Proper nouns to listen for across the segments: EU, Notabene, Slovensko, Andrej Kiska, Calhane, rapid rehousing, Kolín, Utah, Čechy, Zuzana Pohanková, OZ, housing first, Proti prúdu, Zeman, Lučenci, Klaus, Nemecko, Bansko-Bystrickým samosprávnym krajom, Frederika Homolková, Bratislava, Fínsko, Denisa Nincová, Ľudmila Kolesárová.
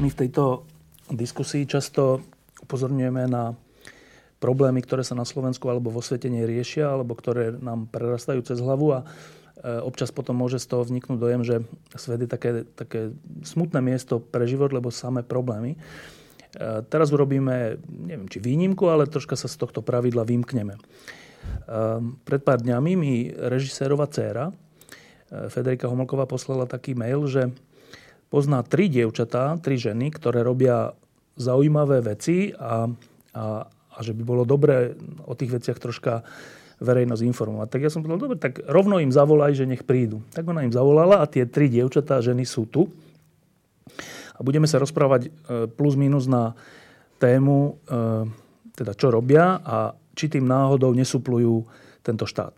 My v tejto diskusii často upozorňujeme na problémy, ktoré sa na Slovensku alebo vo svete neriešia, alebo ktoré nám prerastajú cez hlavu a občas potom môže z toho vzniknúť dojem, že svet je také smutné miesto pre život, lebo samé problémy. Teraz urobíme, neviem, či výnimku, ale troška sa z tohto pravidla vymkneme. Pred pár dňami mi režisérova dcéra Frederika Homolková poslala taký mail, že pozná tri ženy, ktoré robia zaujímavé veci a že by bolo dobré o tých veciach troška verejnosť informovať. Tak ja som povedal, dobre, tak rovno im zavolaj, že nech prídu. Tak ona im zavolala a tie tri dievčatá, ženy sú tu. A budeme sa rozprávať plus minus na tému, teda čo robia a či tým náhodou nesuplujú tento štát.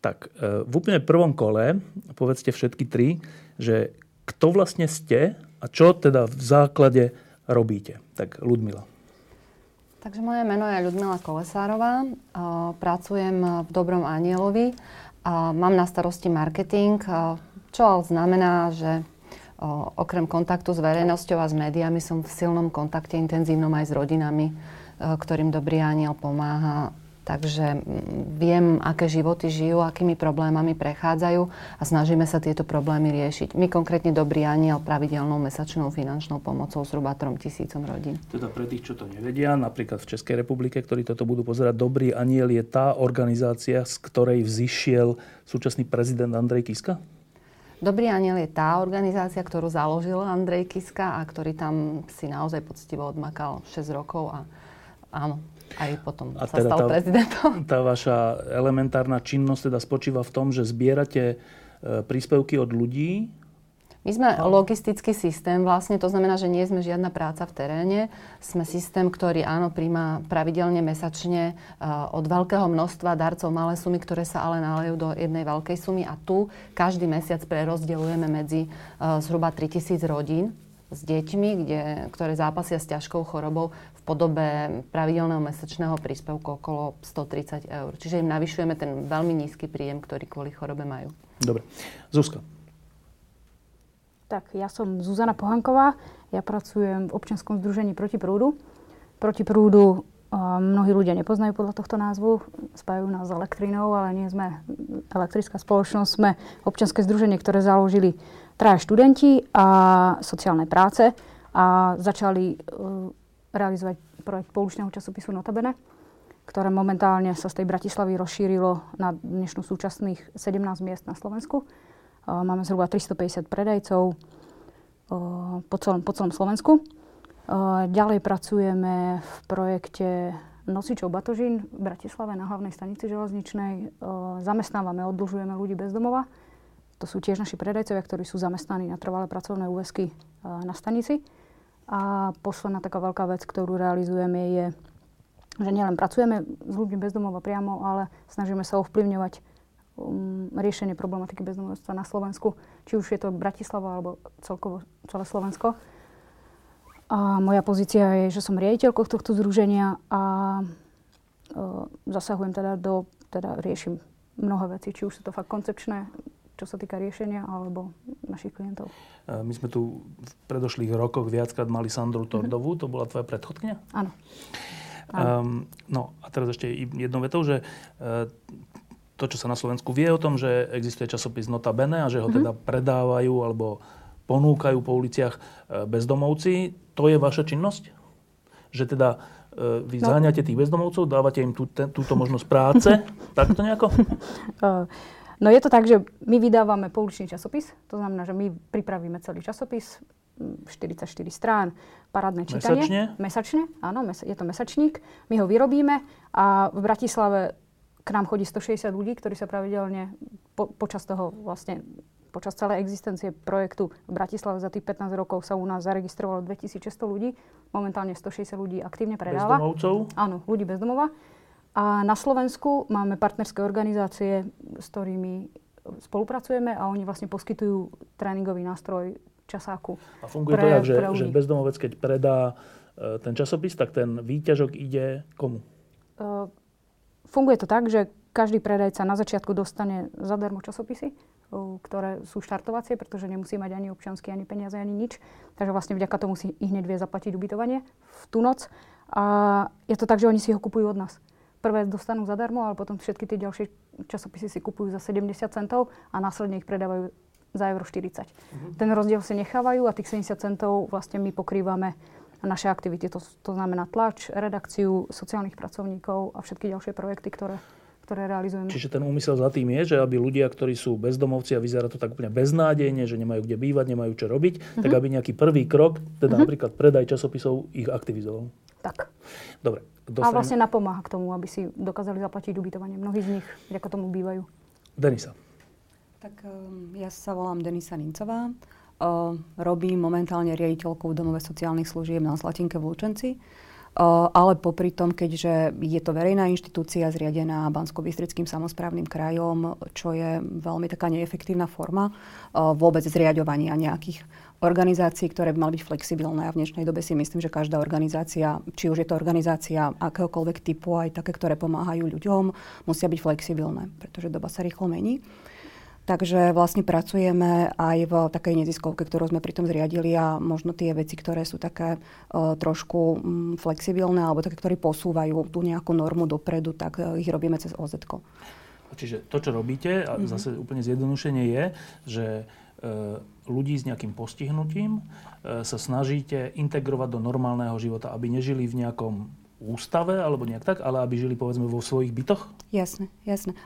Tak v úplne prvom kole povedzte všetky tri, že kto vlastne ste a čo teda v základe robíte. Tak Ľudmila. Takže moje meno je Ľudmila Kolesárová, pracujem v Dobrom anjelovi a mám na starosti marketing, čo znamená, že okrem kontaktu s verejnosťou a s médiami som v silnom kontakte intenzívnom aj s rodinami, ktorým Dobrý anjel pomáha. Takže viem, aké životy žijú, akými problémami prechádzajú a snažíme sa tieto problémy riešiť. My konkrétne Dobrý anjel pravidelnou mesačnou finančnou pomocou zhruba 3 000 rodín. Teda pre tých, čo to nevedia, napríklad v Českej republike, ktorí toto budú pozerať, Dobrý anjel je tá organizácia, z ktorej vzišiel súčasný prezident Andrej Kiska? Dobrý anjel je tá organizácia, ktorú založil Andrej Kiska a ktorý tam si naozaj poctivo odmakal 6 rokov a áno, aj potom a sa teda stal prezidentom. Tá vaša elementárna činnosť teda spočíva v tom, že zbierate príspevky od ľudí? My sme logistický systém vlastne, to znamená, že nie sme žiadna práca v teréne. Sme systém, ktorý áno, príjma pravidelne, mesačne od veľkého množstva darcov malé sumy, ktoré sa ale nálejú do jednej veľkej sumy a tu každý mesiac prerozdeľujeme medzi zhruba 3000 rodín s deťmi, ktoré zápasia s ťažkou chorobou v podobe pravidelného mesačného príspevku okolo 130 eur. Čiže im navyšujeme ten veľmi nízky príjem, ktorý kvôli chorobe majú. Dobre. Zuzka. Tak, ja som Zuzana Pohanková, ja pracujem v občianskom združení Proti prúdu. Proti prúdu mnohí ľudia nepoznajú podľa tohto názvu, spájajú nás s elektrinou, ale nie sme elektrická spoločnosť, sme občianske združenie, ktoré založili traja študenti a sociálnej práce a začali realizovať projekt pouličného časopisu Notabene, ktoré momentálne sa z tej Bratislavy rozšírilo na dnešnú súčasných 17 miest na Slovensku. Máme zhruba 350 predajcov po celom Slovensku. Ďalej pracujeme v projekte Nosičov batožín v Bratislave na hlavnej stanici železničnej. Zamestnávame, oddlžujeme ľudí bez domova. To sú tiež naši predajcovia, ktorí sú zamestnaní na trvalé pracovné úväzky na stanici. A posledná taká veľká vec, ktorú realizujeme, je, že nielen pracujeme s ľuďmi bez domova priamo, ale snažíme sa ovplyvňovať riešenie problematiky bezdomovstva na Slovensku, či už je to Bratislava alebo celkovo celé Slovensko. A moja pozícia je, že som riaditeľkou tohto združenia a zasahujem teda riešim mnoho vecí, či už sú to fakt koncepčné, čo sa týka riešenia, alebo našich klientov. My sme tu v predošlých rokoch viackrát mali Sandru Tordovú, to bola tvoja predchodkyňa? Áno. No a teraz ešte jednou vetou, že to, čo sa na Slovensku vie o tom, že existuje časopis Notabene a že ho teda predávajú alebo ponúkajú po uliciach bezdomovci, to je vaša činnosť? Že teda vy zháňate tých bezdomovcov, dávate im túto možnosť práce, tak to nejako? No je to tak, že my vydávame pouličný časopis, to znamená, že my pripravíme celý časopis, 44 strán, parádne čítanie. Mesačne? Áno, je to mesačník. My ho vyrobíme a v Bratislave k nám chodí 160 ľudí, ktorí sa pravidelne počas celej existencie projektu v Bratislave za tých 15 rokov sa u nás zaregistrovalo 2600 ľudí. Momentálne 160 ľudí aktívne predáva. Bezdomovcov? Áno, ľudí bez domova. A na Slovensku máme partnerské organizácie, s ktorými spolupracujeme a oni vlastne poskytujú tréningový nástroj časáku. A funguje to tak, že bezdomovec, keď predá ten časopis, tak ten výťažok ide komu? Funguje to tak, že Každý predajca na začiatku dostane zadarmo časopisy, ktoré sú štartovacie, pretože nemusí mať ani občiansky, ani peniaze, ani nič. Takže vlastne vďaka tomu si hneď vie zaplatiť ubytovanie v tú noc. A je to tak, že oni si ho kupujú od nás. Prvé dostanú zadarmo, ale potom všetky tie ďalšie časopisy si kupujú za 70 centov a následne ich predávajú za €40. Ten rozdiel si nechávajú a tých 70 centov vlastne my pokrývame naše aktivity. To znamená tlač, redakciu, sociálnych pracovníkov a všetky ďalšie projekty, ktoré realizujeme. Čiže ten úmysel za tým je, že aby ľudia, ktorí sú bezdomovci a vyzerá to tak úplne beznádejne, že nemajú kde bývať, nemajú čo robiť, tak aby nejaký prvý krok, teda napríklad predaj časopisov, ich aktivizoval. Tak. Dobre. A vlastne napomáha k tomu, aby si dokázali zaplatiť ubytovanie. Mnohí z nich vďaka tomu bývajú. Denisa. Tak ja sa volám Denisa Nincová. Robím momentálne riaditeľkou v domove sociálnych služieb na Zlatínke v Lučenci. Ale popri tom, keďže je to verejná inštitúcia zriadená Bansko-Bystrickým samosprávnym krajom, čo je veľmi taká neefektívna forma vôbec zriaďovania nejakých organizácií, ktoré by mali byť flexibilné. A v dnešnej dobe si myslím, že každá organizácia, či už je to organizácia akéhokoľvek typu, aj také, ktoré pomáhajú ľuďom, musia byť flexibilné, pretože doba sa rýchlo mení. Takže vlastne pracujeme aj v takej neziskovke, ktorú sme pritom zriadili a možno tie veci, ktoré sú také trošku flexibilné alebo také, ktoré posúvajú tú nejakú normu dopredu, tak ich robíme cez OZ-ko. Čiže to, čo robíte, a zase úplne zjednodušenie je, že ľudí s nejakým postihnutím sa snažíte integrovať do normálneho života, aby nežili v nejakom ústave alebo nejak tak, ale aby žili povedzme vo svojich bytoch? Jasné.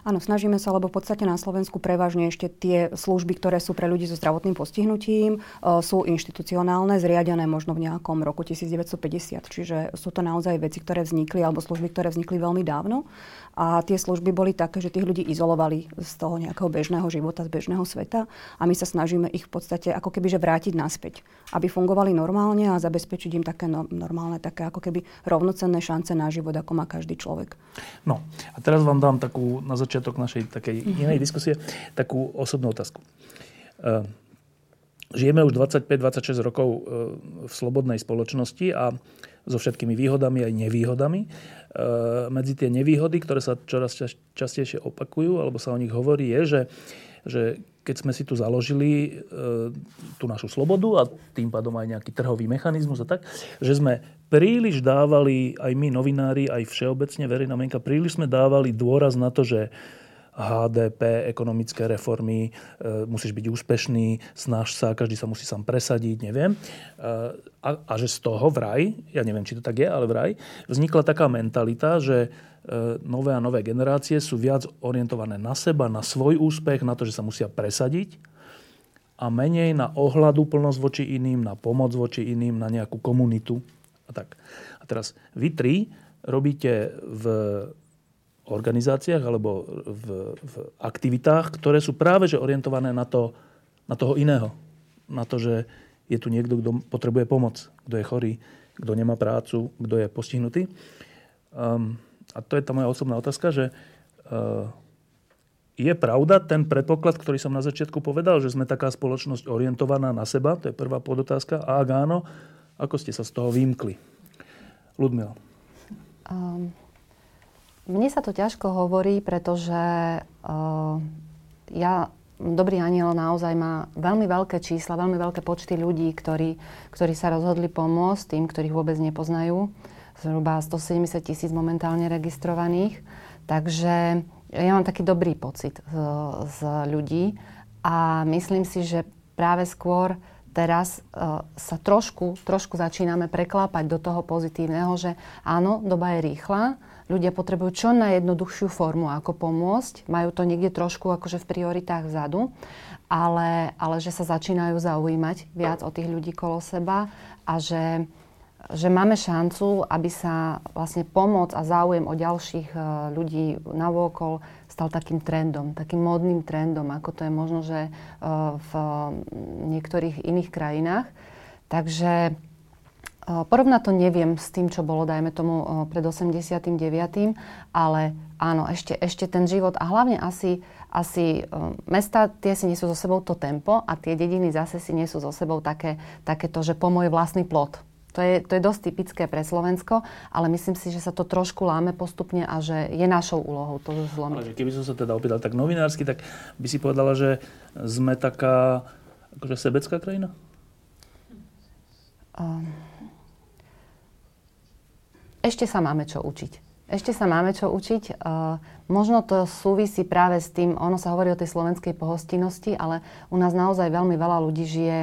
Áno, snažíme sa, lebo v podstate na Slovensku prevažne ešte tie služby, ktoré sú pre ľudí so zdravotným postihnutím, sú inštitucionálne, zriadené možno v nejakom roku 1950. Čiže sú to naozaj veci, ktoré vznikli, alebo služby, ktoré vznikli veľmi dávno. A tie služby boli také, že tých ľudí izolovali z toho nejakého bežného života, z bežného sveta. A my sa snažíme ich v podstate ako keby že vrátiť naspäť, aby fungovali normálne a zabezpečiť im také normálne, také ako keby rovnocenné šance na život, ako má každý človek. No, a teraz vám dám takú, na začiatok našej takej inej diskusie, takú osobnú otázku. Žijeme už 25-26 rokov v slobodnej spoločnosti a so všetkými výhodami aj nevýhodami. Medzi tie nevýhody, ktoré sa čoraz častejšie opakujú, alebo sa o nich hovorí, je, že keď sme si tu založili tú našu slobodu a tým pádom aj nejaký trhový mechanizmus a tak, že sme príliš dávali, aj my novinári, aj všeobecne verejná mienka, príliš sme dávali dôraz na to, že HDP, ekonomické reformy, musíš byť úspešný, snaž sa, každý sa musí sám presadiť, neviem. A že z toho vraj, ja neviem, či to tak je, ale vraj, vznikla taká mentalita, že nové a nové generácie sú viac orientované na seba, na svoj úspech, na to, že sa musia presadiť a menej na ohľaduplnosť voči iným, na pomoc voči iným, na nejakú komunitu a tak. A teraz vy tri robíte v organizáciách alebo v aktivitách, ktoré sú práve že orientované na toho iného. Na to, že je tu niekto, kto potrebuje pomoc, kto je chorý, kto nemá prácu, kto je postihnutý. A to je tá moja osobná otázka, že je pravda ten predpoklad, ktorý som na začiatku povedal, že sme taká spoločnosť orientovaná na seba? To je prvá podotázka. A ak áno, ako ste sa z toho vymkli? Ľudmila. Mne sa to ťažko hovorí, pretože Dobrý anjel naozaj má veľmi veľké čísla, veľmi veľké počty ľudí, ktorí sa rozhodli pomôcť tým, ktorých vôbec nepoznajú. Zhruba 170,000 momentálne registrovaných. Takže ja mám taký dobrý pocit z ľudí a myslím si, že práve skôr teraz sa trošku začíname preklápať do toho pozitívneho, že áno, doba je rýchla, ľudia potrebujú čo najjednoduchšiu formu, ako pomôcť, majú to niekde trošku akože v prioritách vzadu, ale že sa začínajú zaujímať viac o tých ľudí kolo seba a že máme šancu, aby sa vlastne pomoc a záujem o ďalších ľudí navôkol stal takým trendom, takým módnym trendom, ako to je možno, že v niektorých iných krajinách. Takže porovnať to neviem s tým, čo bolo, dajme tomu, pred 89., ale áno, ešte ten život a hlavne asi mesta, tie si nesú so sebou to tempo a tie dediny zase si nesú so sebou také to, že pomôj vlastný plot. To je dosť typické pre Slovensko, ale myslím si, že sa to trošku láme postupne a že je našou úlohou to zlomiť. Keby som sa teda opýtal tak novinársky, tak by si povedala, že sme taká akože sebecká krajina? Ešte sa máme čo učiť. Možno to súvisí práve s tým, ono sa hovorí o tej slovenskej pohostinnosti, ale u nás naozaj veľmi veľa ľudí žije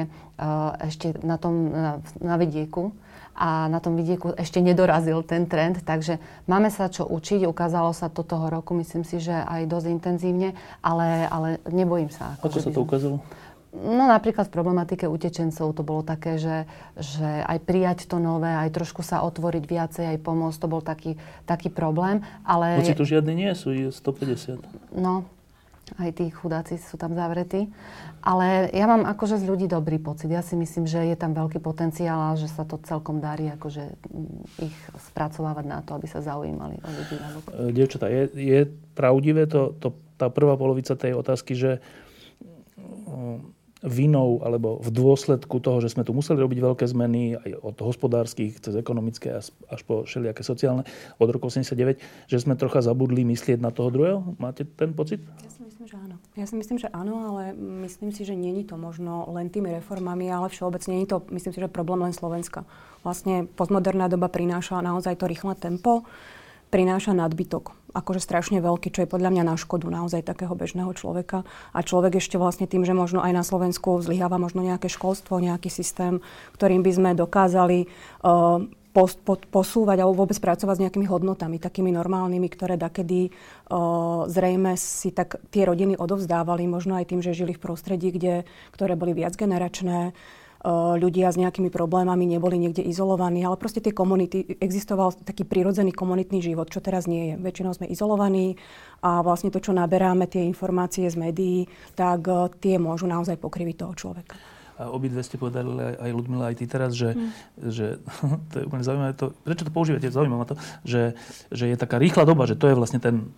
ešte na vidieku a na tom vidieku ešte nedorazil ten trend, takže máme sa čo učiť, ukázalo sa to toho roku, myslím si, že aj dosť intenzívne, ale nebojím sa. Ako sa to ukázalo? No napríklad v problematike utečencov to bolo také, že aj prijať to nové, aj trošku sa otvoriť viacej, aj pomôcť, to bol taký problém, ale... Hoci tu žiadne nie sú, 150. No, aj tí chudáci sú tam zavretí. Ale ja mám akože z ľudí dobrý pocit. Ja si myslím, že je tam veľký potenciál a že sa to celkom darí akože ich spracovávať na to, aby sa zaujímali o ľudí. Dievčatá, je pravdivé tá prvá polovica tej otázky, že vinou alebo v dôsledku toho, že sme tu museli robiť veľké zmeny aj od hospodárskych, cez ekonomické až po všelijaké sociálne od roku 89, že sme trocha zabudli myslieť na toho druhého? Máte ten pocit? Ja si myslím, že áno, ale myslím si, že nie je to možno len tými reformami, ale všeobecne nie je to, myslím si, že problém len Slovenska. Vlastne postmoderná doba prináša naozaj to rýchle tempo, prináša nadbytok, akože strašne veľký, čo je podľa mňa na škodu naozaj takého bežného človeka. A človek ešte vlastne tým, že možno aj na Slovensku zlyháva možno nejaké školstvo, nejaký systém, ktorým by sme dokázali posúvať alebo vôbec pracovať s nejakými hodnotami, takými normálnymi, ktoré dakedy zrejme si tak tie rodiny odovzdávali, možno aj tým, že žili v prostredí, ktoré boli viacgeneračné, ľudia s nejakými problémami neboli niekde izolovaní, ale proste tie komunity, existoval taký prirodzený komunitný život, čo teraz nie je. Väčšinou sme izolovaní a vlastne to, čo naberáme, tie informácie z médií, tak tie môžu naozaj pokriviť toho človeka. A obidve ste povedali, aj Ľudmila, aj ty teraz, že to je úplne zaujímavé, prečo to používate, zaujímavé to, že je taká rýchla doba, že to je vlastne ten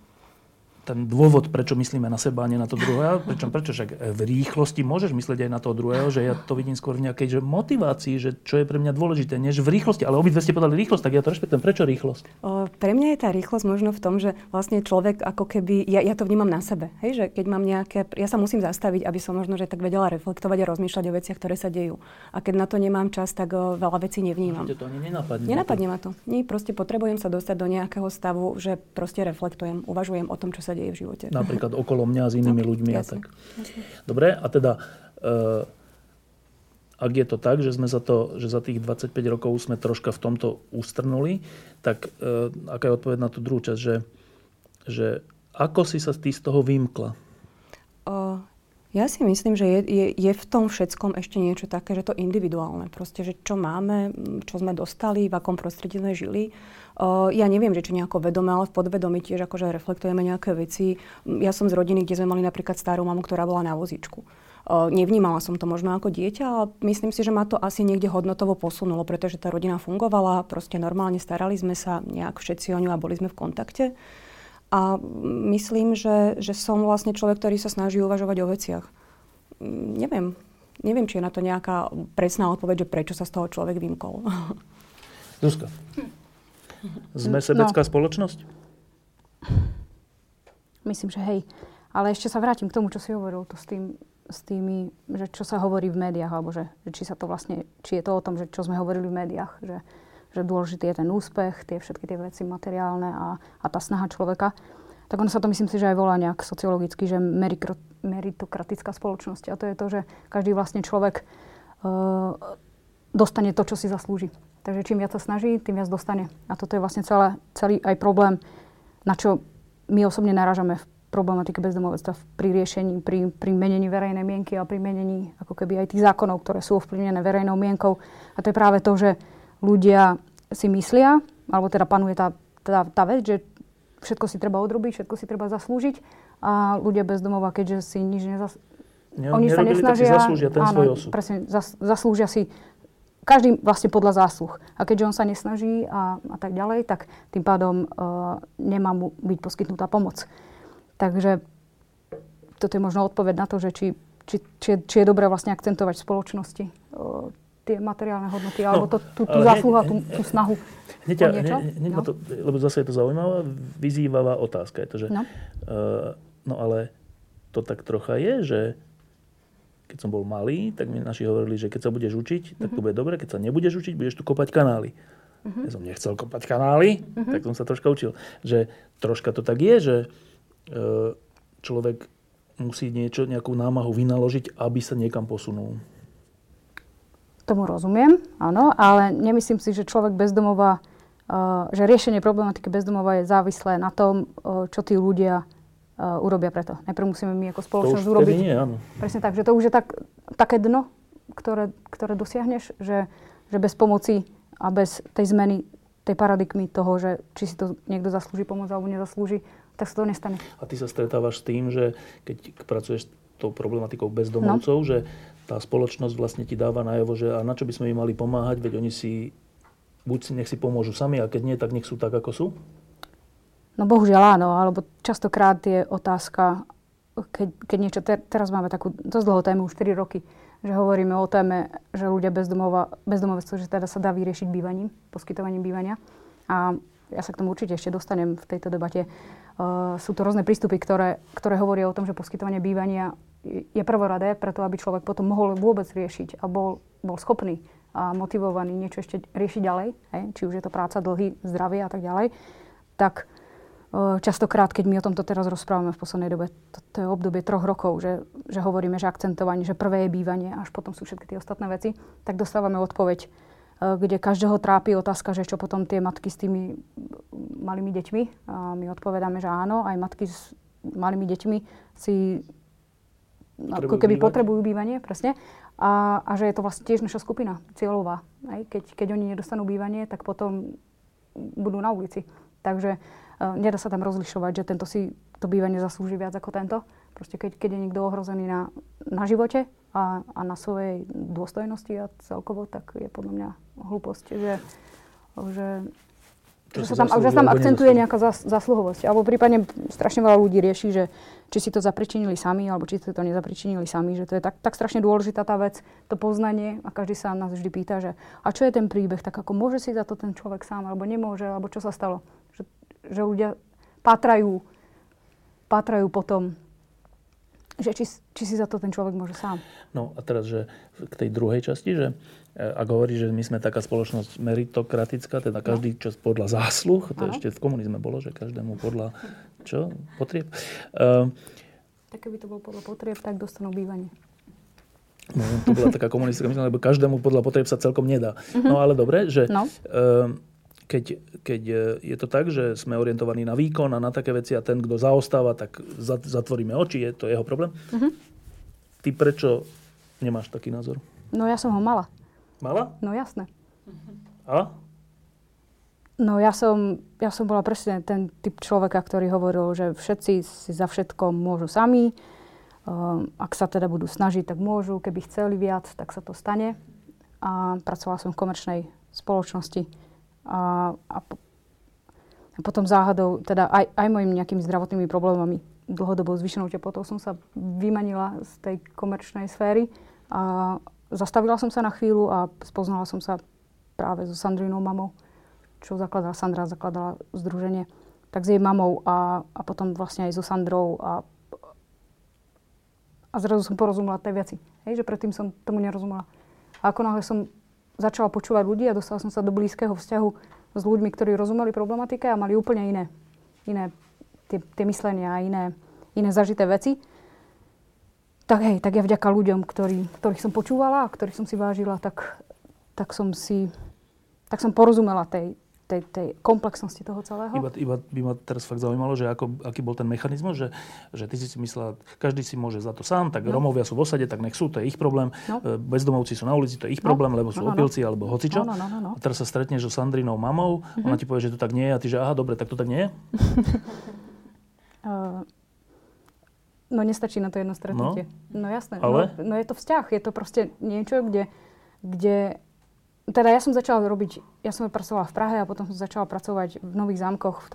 dôvod, prečo myslíme na seba a nie na to druhého, prečo však v rýchlosti môžeš myslieť aj na toho druhého, že ja to vidím skôr v nejakej motivácii, že čo je pre mňa dôležité, než v rýchlosti, ale obidve ste podali rýchlosť, tak ja to rešpektujem. Prečo rýchlosť? Pre mňa je tá rýchlosť možno v tom, že vlastne človek ako keby, ja to vnímam na sebe, hej, že keď mám nejaké, ja sa musím zastaviť, aby som možno že tak vedela reflektovať a rozmýšľať o veciach, ktoré sa dejú. A keď na to nemám čas, tak veľa vecí nevnímam. To ani nenapadne ma to. Nie, proste potrebujem sa dostať do nejakého stavu, že proste reflektujem, uvažujem o tom, čo sa deje v živote. Napríklad okolo mňa s inými ľuďmi. Jasne, a tak. Jasne. Dobre, a teda, ak je to tak, že sme že za tých 25 rokov sme troška v tomto ustrnuli, tak aká je odpoveď na tú druhú časť, že ako si sa ty z toho vymkla? Ja si myslím, že je v tom všetkom ešte niečo také, že to individuálne. Proste, že čo máme, čo sme dostali, v akom prostredí sme žili. Ja neviem, že či nejako vedomé, ale v podvedomí tiež akože reflektujeme nejaké veci. Ja som z rodiny, kde sme mali napríklad starú mamu, ktorá bola na vozíčku. Nevnímala som to možno ako dieťa, ale myslím si, že ma to asi niekde hodnotovo posunulo, pretože tá rodina fungovala, proste normálne starali sme sa nejak všetci o ňu a boli sme v kontakte. A myslím, že som vlastne človek, ktorý sa snaží uvažovať o veciach. Neviem, či je na to nejaká presná odpoveď, že prečo sa z toho človek vymkol. Zuzka, sme sebecká spoločnosť? Myslím, že hej. Ale ešte sa vrátim k tomu, čo si hovoril tu s tými, že čo sa hovorí v médiách, alebo že či sa to vlastne, či je to o tom, že čo sme hovorili v médiách, že dôležitý je ten úspech, všetky tie veci materiálne a tá snaha človeka. Tak ono sa to, myslím si, že aj volá nejak sociologicky, že meritokratická spoločnosť. A to je to, že každý vlastne človek dostane to, čo si zaslúži. Takže čím viac sa snaží, tým viac dostane. A toto je vlastne celý aj problém, na čo my osobne narážame v problematike bezdomovectva pri riešení, pri menení verejnej mienky a pri menení ako keby aj tých zákonov, ktoré sú ovplyvnené verejnou mienkou. A to je práve to, že ľudia si myslia, alebo teda panuje tá vec, že všetko si treba odrobiť, všetko si treba zaslúžiť a ľudia bez domova, keďže si nič oni sa nesnažia, tak si zaslúžia ten svoj osud. Presne, zaslúžia si každý vlastne podľa zásluh. A keďže on sa nesnaží a tak ďalej, tak tým pádom nemá mu byť poskytnutá pomoc. Takže toto je možno odpoveď na to, že či je dobré vlastne akcentovať v spoločnosti tie materiálne hodnoty, alebo tú zásluhu, tú snahu o niečo? No. To, lebo zase je to zaujímavá, vyzývavá otázka. Je to, že, no ale to tak trocha je, že keď som bol malý, tak mi naši hovorili, že keď sa budeš učiť, tak to bude dobre, keď sa nebudeš učiť, budeš tu kopať kanály. Ja som nechcel kopať kanály, tak som sa troška učil. Že troška to tak je, že človek musí nejakú námahu vynaložiť, aby sa niekam posunul. Tomu rozumiem, áno, ale nemyslím si, že človek bezdomová, že riešenie problematiky bezdomova je závislé na tom, čo tí ľudia urobia preto. Najprv musíme my ako spoločnosť urobiť. Nie, áno. Presne tak, že to už je také dno, ktoré dosiahneš, že bez pomoci a bez tej zmeny, tej paradigmy toho, že či si to niekto zaslúži pomoc alebo nezaslúži, tak sa to nestane. A ty sa stretávaš s tým, že keď pracuješ s tou problematikou bezdomovcov, že tá spoločnosť vlastne ti dáva najavo, že a na čo by sme im mali pomáhať, veď oni nech si pomôžu sami, a keď nie, tak nech sú tak, ako sú? No bohužiaľ áno, alebo častokrát je otázka, keď niečo, teraz máme takú dosť dlhú tému, už 4 roky, že hovoríme o téme, že ľudia bezdomovectvo, že teda sa dá vyriešiť bývaním, poskytovaním bývania. A ja sa k tomu určite ešte dostanem v tejto debate. Sú to rôzne prístupy, ktoré hovoria o tom, že poskytovanie bývania je prvoradé preto, aby človek potom mohol vôbec riešiť a bol schopný a motivovaný niečo ešte riešiť ďalej, či už je to práca, dlhy, zdravie a tak ďalej, tak častokrát, keď my o tomto teraz rozprávame v poslednej dobe, to je obdobie 3 rokov, že hovoríme, že akcentovanie, že prvé je bývanie, až potom sú všetky tie ostatné veci, tak dostávame odpoveď, kde každého trápi otázka, že čo potom tie matky s tými malými deťmi. A my odpovedáme, že áno, aj matky s malými deťmi si ako keby potrebujú bývanie, presne. A že je to vlastne tiež naša skupina cieľová. Keď oni nedostanú bývanie, tak potom budú na ulici. Takže nedá sa tam rozlišovať, že tento si to bývanie zaslúži viac ako tento. Proste keď je niekto ohrozený na živote a na svojej dôstojnosti a celkovo, tak je podľa mňa hlúposť, že sa tam akcentuje nejaká zásluhovosť. Alebo prípadne strašne veľa ľudí rieši, že či si to zapričinili sami, alebo či si to nezapričinili sami. Že to je tak strašne dôležitá tá vec, to poznanie. A každý sa nás vždy pýta, že a čo je ten príbeh, tak ako môže si za to ten človek sám, alebo nemôže, alebo čo sa stalo. Že ľudia pátrajú po tom, že či si za to ten človek môže sám. No a teraz, že k tej druhej časti, že ak hovoríš, že my sme taká spoločnosť meritokratická, teda každý čo podľa zásluh, to ešte v komunizme bolo, že každému podľa potrieb. Tak keby to bolo podľa potrieb, tak dostanú bývanie. No, to bola taká komunistická myslená, lebo každému podľa potrieb sa celkom nedá. No ale dobre, že keď je to tak, že sme orientovaní na výkon a na také veci a ten, kto zaostáva, tak zatvoríme oči, je to jeho problém. Ty prečo nemáš taký názor? No ja som ho mala. Mala? No jasné. A? No ja som bola presne ten typ človeka, ktorý hovoril, že všetci si za všetko môžu sami. Ak sa teda budú snažiť, tak môžu. Keby chceli viac, tak sa to stane. A pracovala som v komerčnej spoločnosti. A potom záhadou, teda aj mojimi nejakými zdravotnými problémami, dlhodobou zvýšenou teplotou som sa vymanila z tej komerčnej sféry a zastavila som sa na chvíľu a spoznala som sa práve so Sandrinou mamou, čo Sandra zakladala združenie, tak s jej mamou a potom vlastne aj so Sandrou a zrazu som porozumela tie veci, že predtým som tomu nerozumela. A akonáhle som začala počúvať ľudí a dostala som sa do blízkeho vzťahu s ľuďmi, ktorí rozumeli problematike a mali úplne iné tie myslenia a iné zažité veci. Tak ja vďaka ľuďom, ktorých som počúvala a ktorých som si vážila, tak som porozumela tej komplexnosti toho celého. Iba by ma teraz fakt zaujímalo, že aký bol ten mechanizmus, že ty si myslela, každý si môže za to sám, tak Romovia sú v osade, tak nech sú, to je ich problém. Bezdomovci sú na ulici, to je ich problém, lebo sú opilci alebo hocičo. A teraz sa stretneš so Sandrinou mamou, ona ti povie, že to tak nie je a ty, že aha, dobre, tak to tak nie je. No nestačí na to jedno stretnutie. No jasné. Ale? No je to vzťah. Je to proste niečo, kde... Teda ja som pracovala v Prahe a potom som začala pracovať v Nových Zámkoch v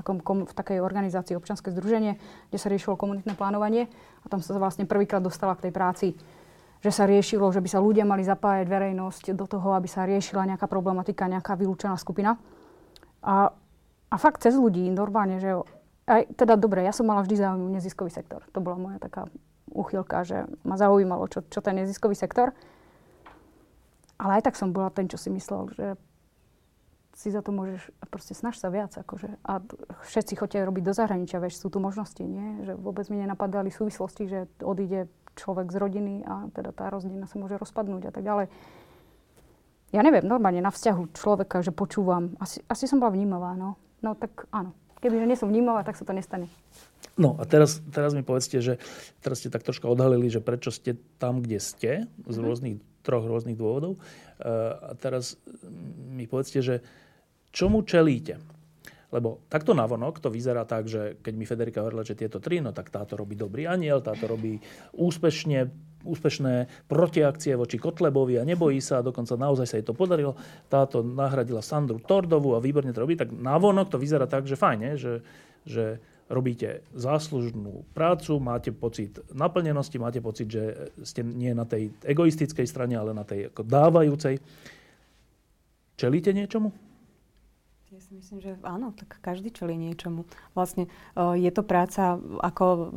takej organizácii občianske združenie, kde sa riešilo komunitné plánovanie. A tam som sa vlastne prvýkrát dostala k tej práci, že sa riešilo, že by sa ľudia mali zapájať verejnosť do toho, aby sa riešila nejaká problematika, nejaká vylúčená skupina. A fakt cez ľudí, normálne, že aj, teda dobre, ja som mala vždy záujem neziskový sektor. To bola moja taká úchylka, že ma zaujímalo, čo ten neziskový sektor. Ale aj tak som bola ten, čo si myslel, že si za to môžeš, proste snaž sa viac, akože. A všetci chodia robiť do zahraničia, vieš, sú tu možnosti, nie? Že vôbec mi nenapadali súvislosti, že odíde človek z rodiny a teda tá rodina sa môže rozpadnúť a tak ďalej. Ja neviem, normálne na vzťahu človeka, že počúvam. Asi som bola vnímavá, no. No tak áno. Kebyže nie som vnímavá, tak sa to nestane. No a teraz mi povedzte, že teraz ste tak troška odhalili, že prečo ste tam, kde ste, z rôznych troch rôznych dôvodov. A teraz mi povedzte, že čomu čelíte? Lebo takto navonok to vyzerá tak, že keď mi Federika hovorila, že tieto tri, no tak táto robí Dobrý anjel, táto robí úspešné protiakcie voči Kotlebovi a nebojí sa, dokonca naozaj sa jej to podarilo. Táto nahradila Sandru Tordovú a výborne to robí. Tak navonok to vyzerá tak, že fajne, že robíte záslužnú prácu, máte pocit naplnenosti, máte pocit, že ste nie na tej egoistickej strane, ale na tej ako dávajúcej. Čelíte niečomu? Ja si myslím, že áno, tak každý čelí niečomu. Vlastne je to práca, ako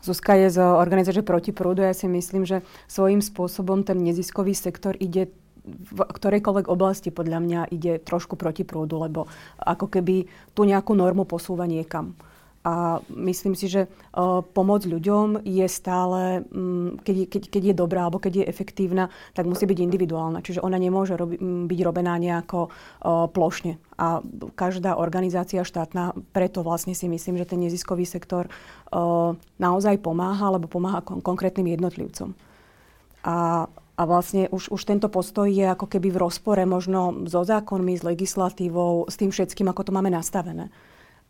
Zuzka je z organizácie Proti prúdu, ja si myslím, že svojím spôsobom ten neziskový sektor ide v ktorejkoľvek oblasti, podľa mňa, ide trošku proti prúdu, lebo ako keby tú nejakú normu posúva niekam. A myslím si, že pomoc ľuďom je stále, keď je dobrá alebo keď je efektívna, tak musí byť individuálna. Čiže ona nemôže byť robená nejako plošne. A každá organizácia štátna, preto vlastne si myslím, že ten neziskový sektor naozaj pomáha, alebo pomáha konkrétnym jednotlivcom. A vlastne už tento postoj je ako keby v rozpore možno so zákonmi, s legislatívou, s tým všetkým, ako to máme nastavené.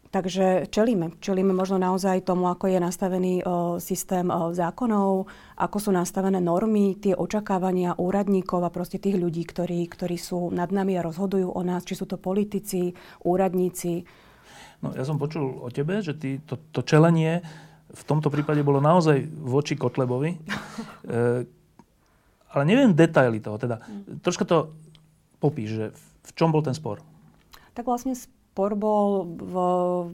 Takže čelíme možno naozaj tomu, ako je nastavený systém zákonov, ako sú nastavené normy, tie očakávania úradníkov a proste tých ľudí, ktorí sú nad nami a rozhodujú o nás, či sú to politici, úradníci. No, ja som počul o tebe, že to čelenie v tomto prípade bolo naozaj voči Kotlebovi. Ale neviem detaily toho. Teda. Troška to popíš, že v čom bol ten spor? Tak vlastne spor bol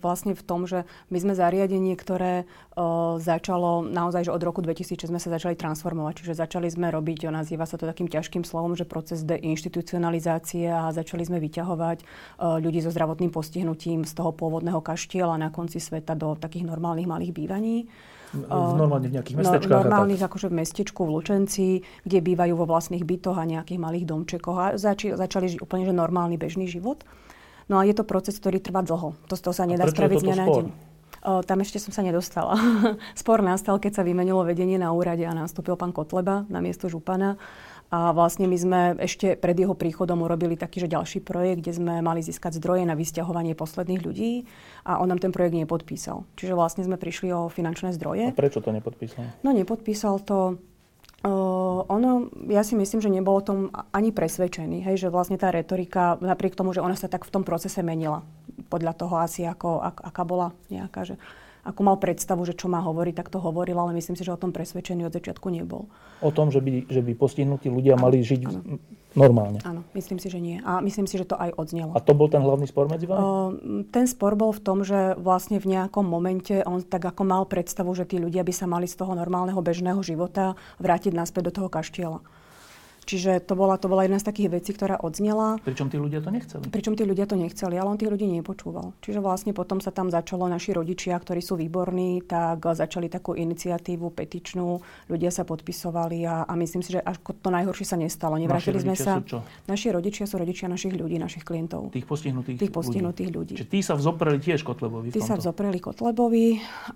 vlastne v tom, že my sme zariadenie, ktoré začalo naozaj, že od roku 2006 sme sa začali transformovať. Čiže začali sme robiť, nazýva sa to takým ťažkým slovom, že proces deinstitucionalizácie a začali sme vyťahovať ľudí so zdravotným postihnutím z toho pôvodného kaštieľa na konci sveta do takých normálnych malých bývaní. Normálne v nejakých mestečkách? Normálnych, akože v mestečku v Lučenci, kde bývajú vo vlastných bytoch a nejakých malých domčekoch a začali žiť úplne že normálny bežný život. No a je to proces, ktorý trvá dlho. To sa nedá spraviť z dňa na deň. Tam ešte som sa nedostala. Spor nastal, keď sa vymenilo vedenie na úrade a nastúpil pán Kotleba na miesto župana. A vlastne my sme ešte pred jeho príchodom urobili taký, že ďalší projekt, kde sme mali získať zdroje na vysťahovanie posledných ľudí a on nám ten projekt nepodpísal. Čiže vlastne sme prišli o finančné zdroje. A prečo to nepodpísal? No nepodpísal to... ja si myslím, že nebol o tom ani presvedčený, hej, že vlastne tá retorika, napriek tomu, že ona sa tak v tom procese menila, podľa toho asi, ako, aká bola nejaká, že ako mal predstavu, že čo má hovoriť, tak to hovoril, ale myslím si, že o tom presvedčený od začiatku nebol. O tom, že by postihnutí ľudia mali žiť normálne. Áno, myslím si, že nie. A myslím si, že to aj odznelo. A to bol ten hlavný spor medzi vami? Ten spor bol v tom, že vlastne v nejakom momente on tak ako mal predstavu, že tí ľudia by sa mali z toho normálneho bežného života vrátiť naspäť do toho kaštieľa. Čiže to bola jedna z takých vecí, ktorá odznela. Pričom tí ľudia to nechceli, ale on tých ľudí nepočúval. Čiže vlastne potom sa tam začalo, naši rodičia, ktorí sú výborní, tak začali takú iniciatívu petičnú, ľudia sa podpisovali a myslím si, že až to najhoršie sa nestalo. Nevrátili sme sa. Naši rodičia sú rodičia našich ľudí, našich klientov. Tých postihnutých ľudí. Čiže tí sa vzopreli tiež Kotlebovi v tomto. Tí sa vzopreli Kotlebovi,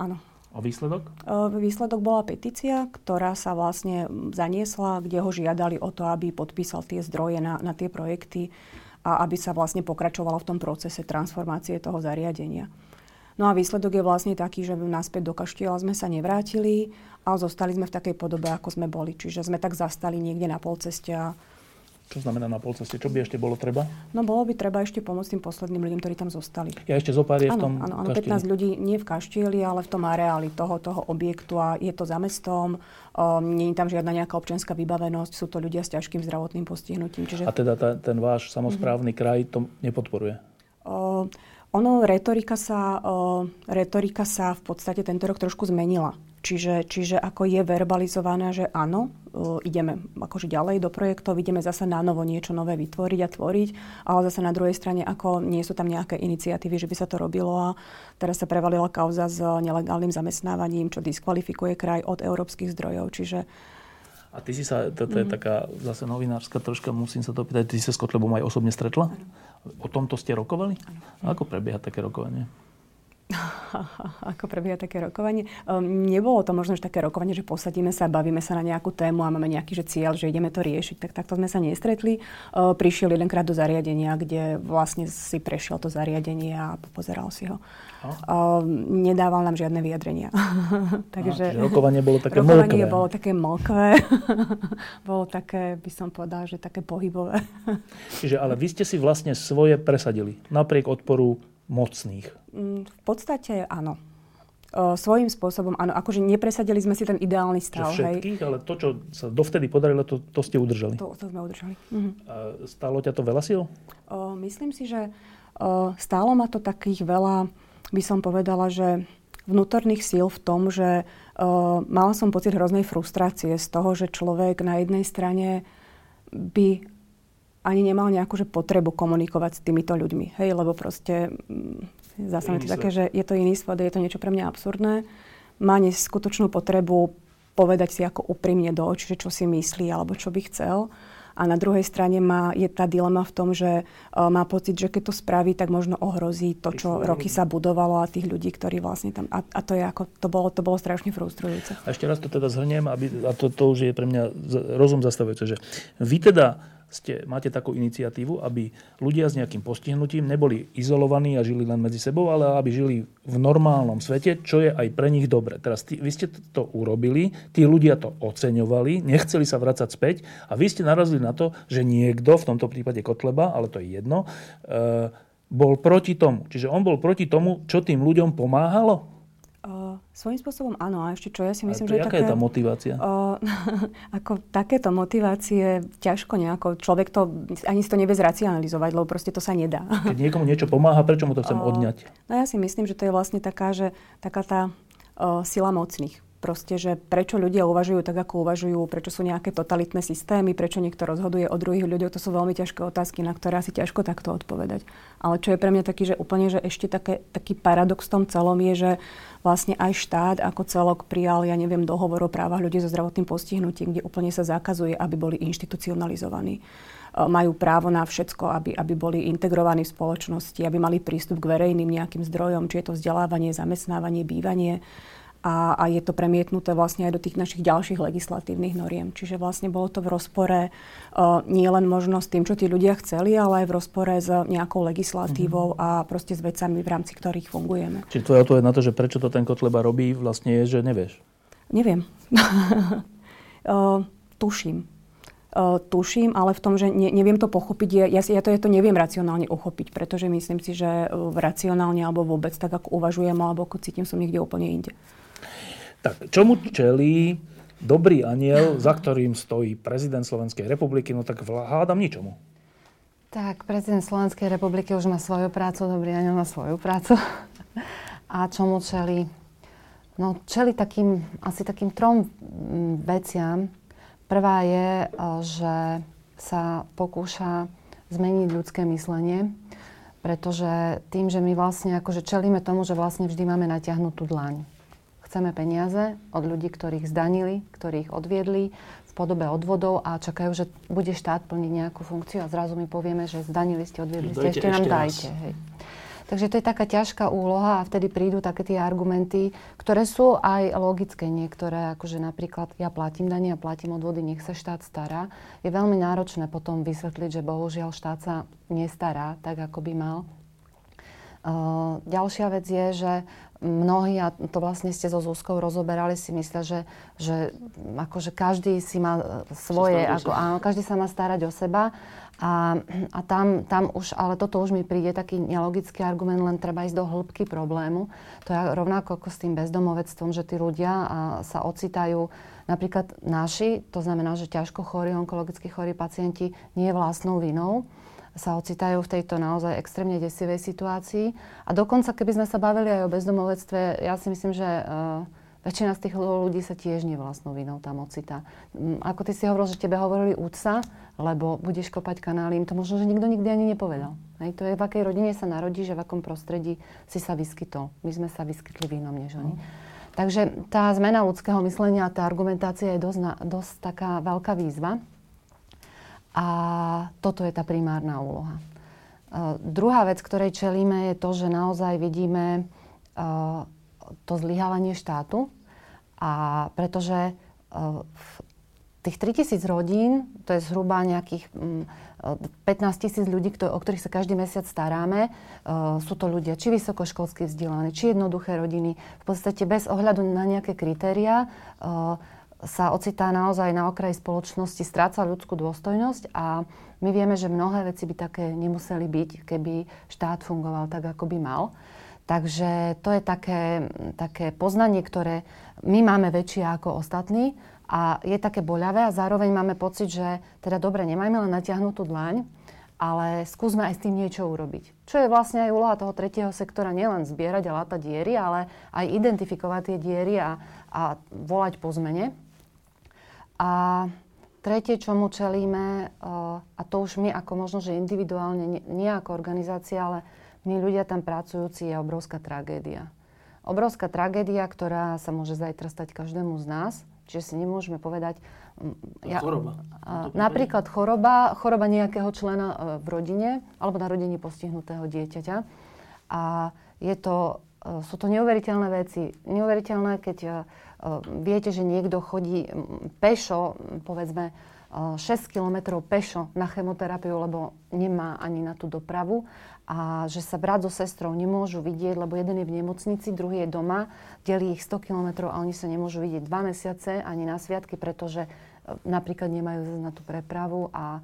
áno. A výsledok? Výsledok bola petícia, ktorá sa vlastne zaniesla, kde ho žiadali o to, aby podpísal tie zdroje na tie projekty a aby sa vlastne pokračovalo v tom procese transformácie toho zariadenia. No a výsledok je vlastne taký, že naspäť do kaštieľa sme sa nevrátili a zostali sme v takej podobe, ako sme boli. Čiže sme tak zastali niekde na polceste a Čo znamená na polceste? Čo by ešte bolo treba? No bolo by treba ešte pomôcť tým posledným ľuďom, ktorí tam zostali. Ja ešte zopár je v tom kaštieli. 15 ľudí nie v kaštieli, ale v tom areáli toho objektu a je to za mestom. Nie je tam žiadna nejaká občianska vybavenosť. Sú to ľudia s ťažkým zdravotným postihnutím. Čiže... A teda ten váš samosprávny kraj to nepodporuje? Ono, retorika sa v podstate tento rok trošku zmenila. Čiže ako je verbalizované, že áno, ideme akože ďalej do projektov, ideme zasa na novo niečo nové vytvoriť a tvoriť, ale zasa na druhej strane ako nie sú tam nejaké iniciatívy, že by sa to robilo a teraz sa prevalila kauza s nelegálnym zamestnávaním, čo diskvalifikuje kraj od európskych zdrojov, čiže... A ty si sa, to je taká zase novinárska troška, musím sa to pýtať, ty si sa s Kotlebom aj osobne stretla? Ano. O tomto ste rokovali? Ano. Ako prebieha také rokovanie? Ako prebieha také rokovanie? Nebolo to možno už také rokovanie, že posadíme sa, bavíme sa na nejakú tému a máme nejaký že cieľ, že ideme to riešiť. Tak takto sme sa nestretli. Prišiel jedenkrát do zariadenia, kde vlastne si prešiel to zariadenie a pozeral si ho. Nedával nám žiadne vyjadrenia. Takže rokovanie bolo také mlkvé. Rokovanie bolo také mlkvé. Bolo také, by som povedala, že také pohybové. Čiže ale vy ste si vlastne svoje presadili. Napriek odporu mocných. V podstate áno. Svojím spôsobom áno. Akože nepresadili sme si ten ideálny stav. Čo všetkých, hej. Ale to, čo sa dovtedy podarilo, to ste udržali. To sme udržali. Stálo ťa to veľa síl? Myslím si, že stálo ma to takých veľa, by som povedala, že vnútorných síl v tom, že mala som pocit hroznej frustrácie z toho, že človek na jednej strane by... ani nemal nejakú potrebu komunikovať s týmito ľuďmi. Hej, lebo proste zase je to také, že je to iný svet, je to niečo pre mňa absurdné. Má neskutočnú potrebu povedať si ako úprimne do očí, čo si myslí alebo čo by chcel. A na druhej strane je tá dilema v tom, že má pocit, že keď to spraví, tak možno ohrozí to, čo roky sa budovalo a tých ľudí, ktorí vlastne tam... A to je ako... To bolo strašne frustrujúce. A ešte raz to teda zhrniem, to už je pre mňa rozum zastavujúce, že vy teda máte takú iniciatívu, aby ľudia s nejakým postihnutím neboli izolovaní a žili len medzi sebou, ale aby žili v normálnom svete, čo je aj pre nich dobre. Teraz vy ste to urobili, tí ľudia to oceňovali, nechceli sa vracať späť a vy ste narazili na to, že niekto, v tomto prípade Kotleba, ale to je jedno, bol proti tomu. Čiže on bol proti tomu, čo tým ľuďom pomáhalo? Svojím spôsobom áno. A ešte čo ja si myslím, že je také... Aká je tá motivácia? Ako takéto motivácie ťažko nejako. Človek to ani si to nevie zracionalizovať, lebo proste to sa nedá. Keď niekomu niečo pomáha, prečo mu to chcem odňať? No ja si myslím, že to je vlastne taká tá sila mocných. Proste, že prečo ľudia uvažujú tak, ako uvažujú, prečo sú nejaké totalitné systémy, prečo niekto rozhoduje o druhých ľuďoch, to sú veľmi ťažké otázky, na ktoré asi ťažko takto odpovedať. Ale čo je pre mňa taký, že úplne, že ešte taký paradox v tom celom je, že vlastne aj štát ako celok prijal, ja neviem, dohovor o právach ľudí so zdravotným postihnutím, kde úplne sa zakazuje, aby boli inštitucionalizovaní. Majú právo na všetko, aby boli integrovaní v spoločnosti, aby mali prístup k verejným nejakým zdrojom, či je to vzdelávanie, zamestnávanie, bývanie. A je to premietnuté vlastne aj do tých našich ďalších legislatívnych noriem. Čiže vlastne bolo to v rozpore nie len možno s tým, čo tí ľudia chceli, ale aj v rozpore s nejakou legislatívou a proste s vecami, v rámci ktorých fungujeme. Čiže tvoja odpoveď na to, že prečo to ten Kotleba robí, vlastne je, že nevieš? Neviem. Tuším. Tuším, ale v tom, že neviem to pochopiť, ja to neviem racionálne uchopiť, pretože myslím si, že racionálne alebo vôbec tak, ako uvažujem, alebo ako cítim, som niekde úplne inde. Tak, čomu čelí Dobrý anjel, za ktorým stojí prezident Slovenskej republiky? No tak hádam ničomu. Tak, prezident Slovenskej republiky už má svoju prácu, Dobrý anjel má svoju prácu. A čomu čelí? No, čelí asi takým trom veciam. Prvá je, že sa pokúša zmeniť ľudské myslenie, pretože tým, že my vlastne akože čelíme tomu, že vlastne vždy máme natiahnutú dlaň. Chceme peniaze od ľudí, ktorých zdanili, ktorých odviedli v podobe odvodov a čakajú, že bude štát plniť nejakú funkciu a zrazu my povieme, že zdanili ste, odviedli ste, ešte nám dajte. Hej. Takže to je taká ťažká úloha a vtedy prídu také tie argumenty, ktoré sú aj logické niektoré, akože napríklad ja platím dane, ja platím odvody, nech sa štát stará. Je veľmi náročné potom vysvetliť, že bohužiaľ štát sa nestará tak, ako by mal. Ďalšia vec je, že mnohí, a to vlastne ste so Zuzkou rozoberali, si myslia, že akože každý si má svoje, každý sa má starať o seba. A tam už, ale toto už mi príde taký nelogický argument, len treba ísť do hĺbky problému. To je rovnako ako s tým bezdomovectvom, že tí ľudia sa ocitajú, napríklad naši, to znamená, že ťažko chorí, onkologicky chorí pacienti nie vlastnou vinou sa ocitajú v tejto naozaj extrémne desivej situácii. A dokonca, keby sme sa bavili aj o bezdomovectve, ja si myslím, že väčšina z tých ľudí sa tiež nevlastnou vinou tam ocitá. Ako ty si hovoril, že tebe hovorili uč sa, lebo budeš kopať kanály, im to možno, že nikto nikdy ani nepovedal. Hej, to je, v akej rodine sa narodíš a v akom prostredí si sa vyskytol. My sme sa vyskytli v inom než oni. Takže tá zmena ľudského myslenia a tá argumentácia je dosť taká veľká výzva. A toto je tá primárna úloha. Druhá vec, ktorej čelíme, je to, že naozaj vidíme to zlyhávanie štátu. A pretože v tých 3000 rodín, to je zhruba nejakých 15 000 ľudí, o ktorých sa každý mesiac staráme, sú to ľudia či vysokoškolsky vzdelaní, či jednoduché rodiny. V podstate bez ohľadu na nejaké kritériá sa ocitá naozaj na okraji spoločnosti, stráca ľudskú dôstojnosť a my vieme, že mnohé veci by také nemuseli byť, keby štát fungoval tak, ako by mal. Takže to je také poznanie, ktoré my máme väčšie ako ostatní a je také boľavé a zároveň máme pocit, že teda dobre, nemajme len natiahnutú dlaň, ale skúsme aj s tým niečo urobiť. Čo je vlastne aj úloha toho tretieho sektora, nielen zbierať a látať diery, ale aj identifikovať tie diery a volať po zmene. A tretie, čomu čelíme, a to už my ako možno, že individuálne, nie ako organizácia, ale my ľudia tam pracujúci, je obrovská tragédia. Obrovská tragédia, ktorá sa môže zajtra stať každému z nás, čiže si nemôžeme povedať... Choroba. Napríklad choroba nejakého člena v rodine alebo narodení postihnutého dieťaťa. A sú to neuveriteľné veci. Neuveriteľné, keď viete, že niekto chodí pešo, povedzme 6 kilometrov pešo na chemoterapiu, lebo nemá ani na tú dopravu a že sa brat so sestrou nemôžu vidieť, lebo jeden je v nemocnici, druhý je doma, delí ich 100 kilometrov a oni sa nemôžu vidieť 2 mesiace ani na sviatky, pretože napríklad nemajú na tú prepravu a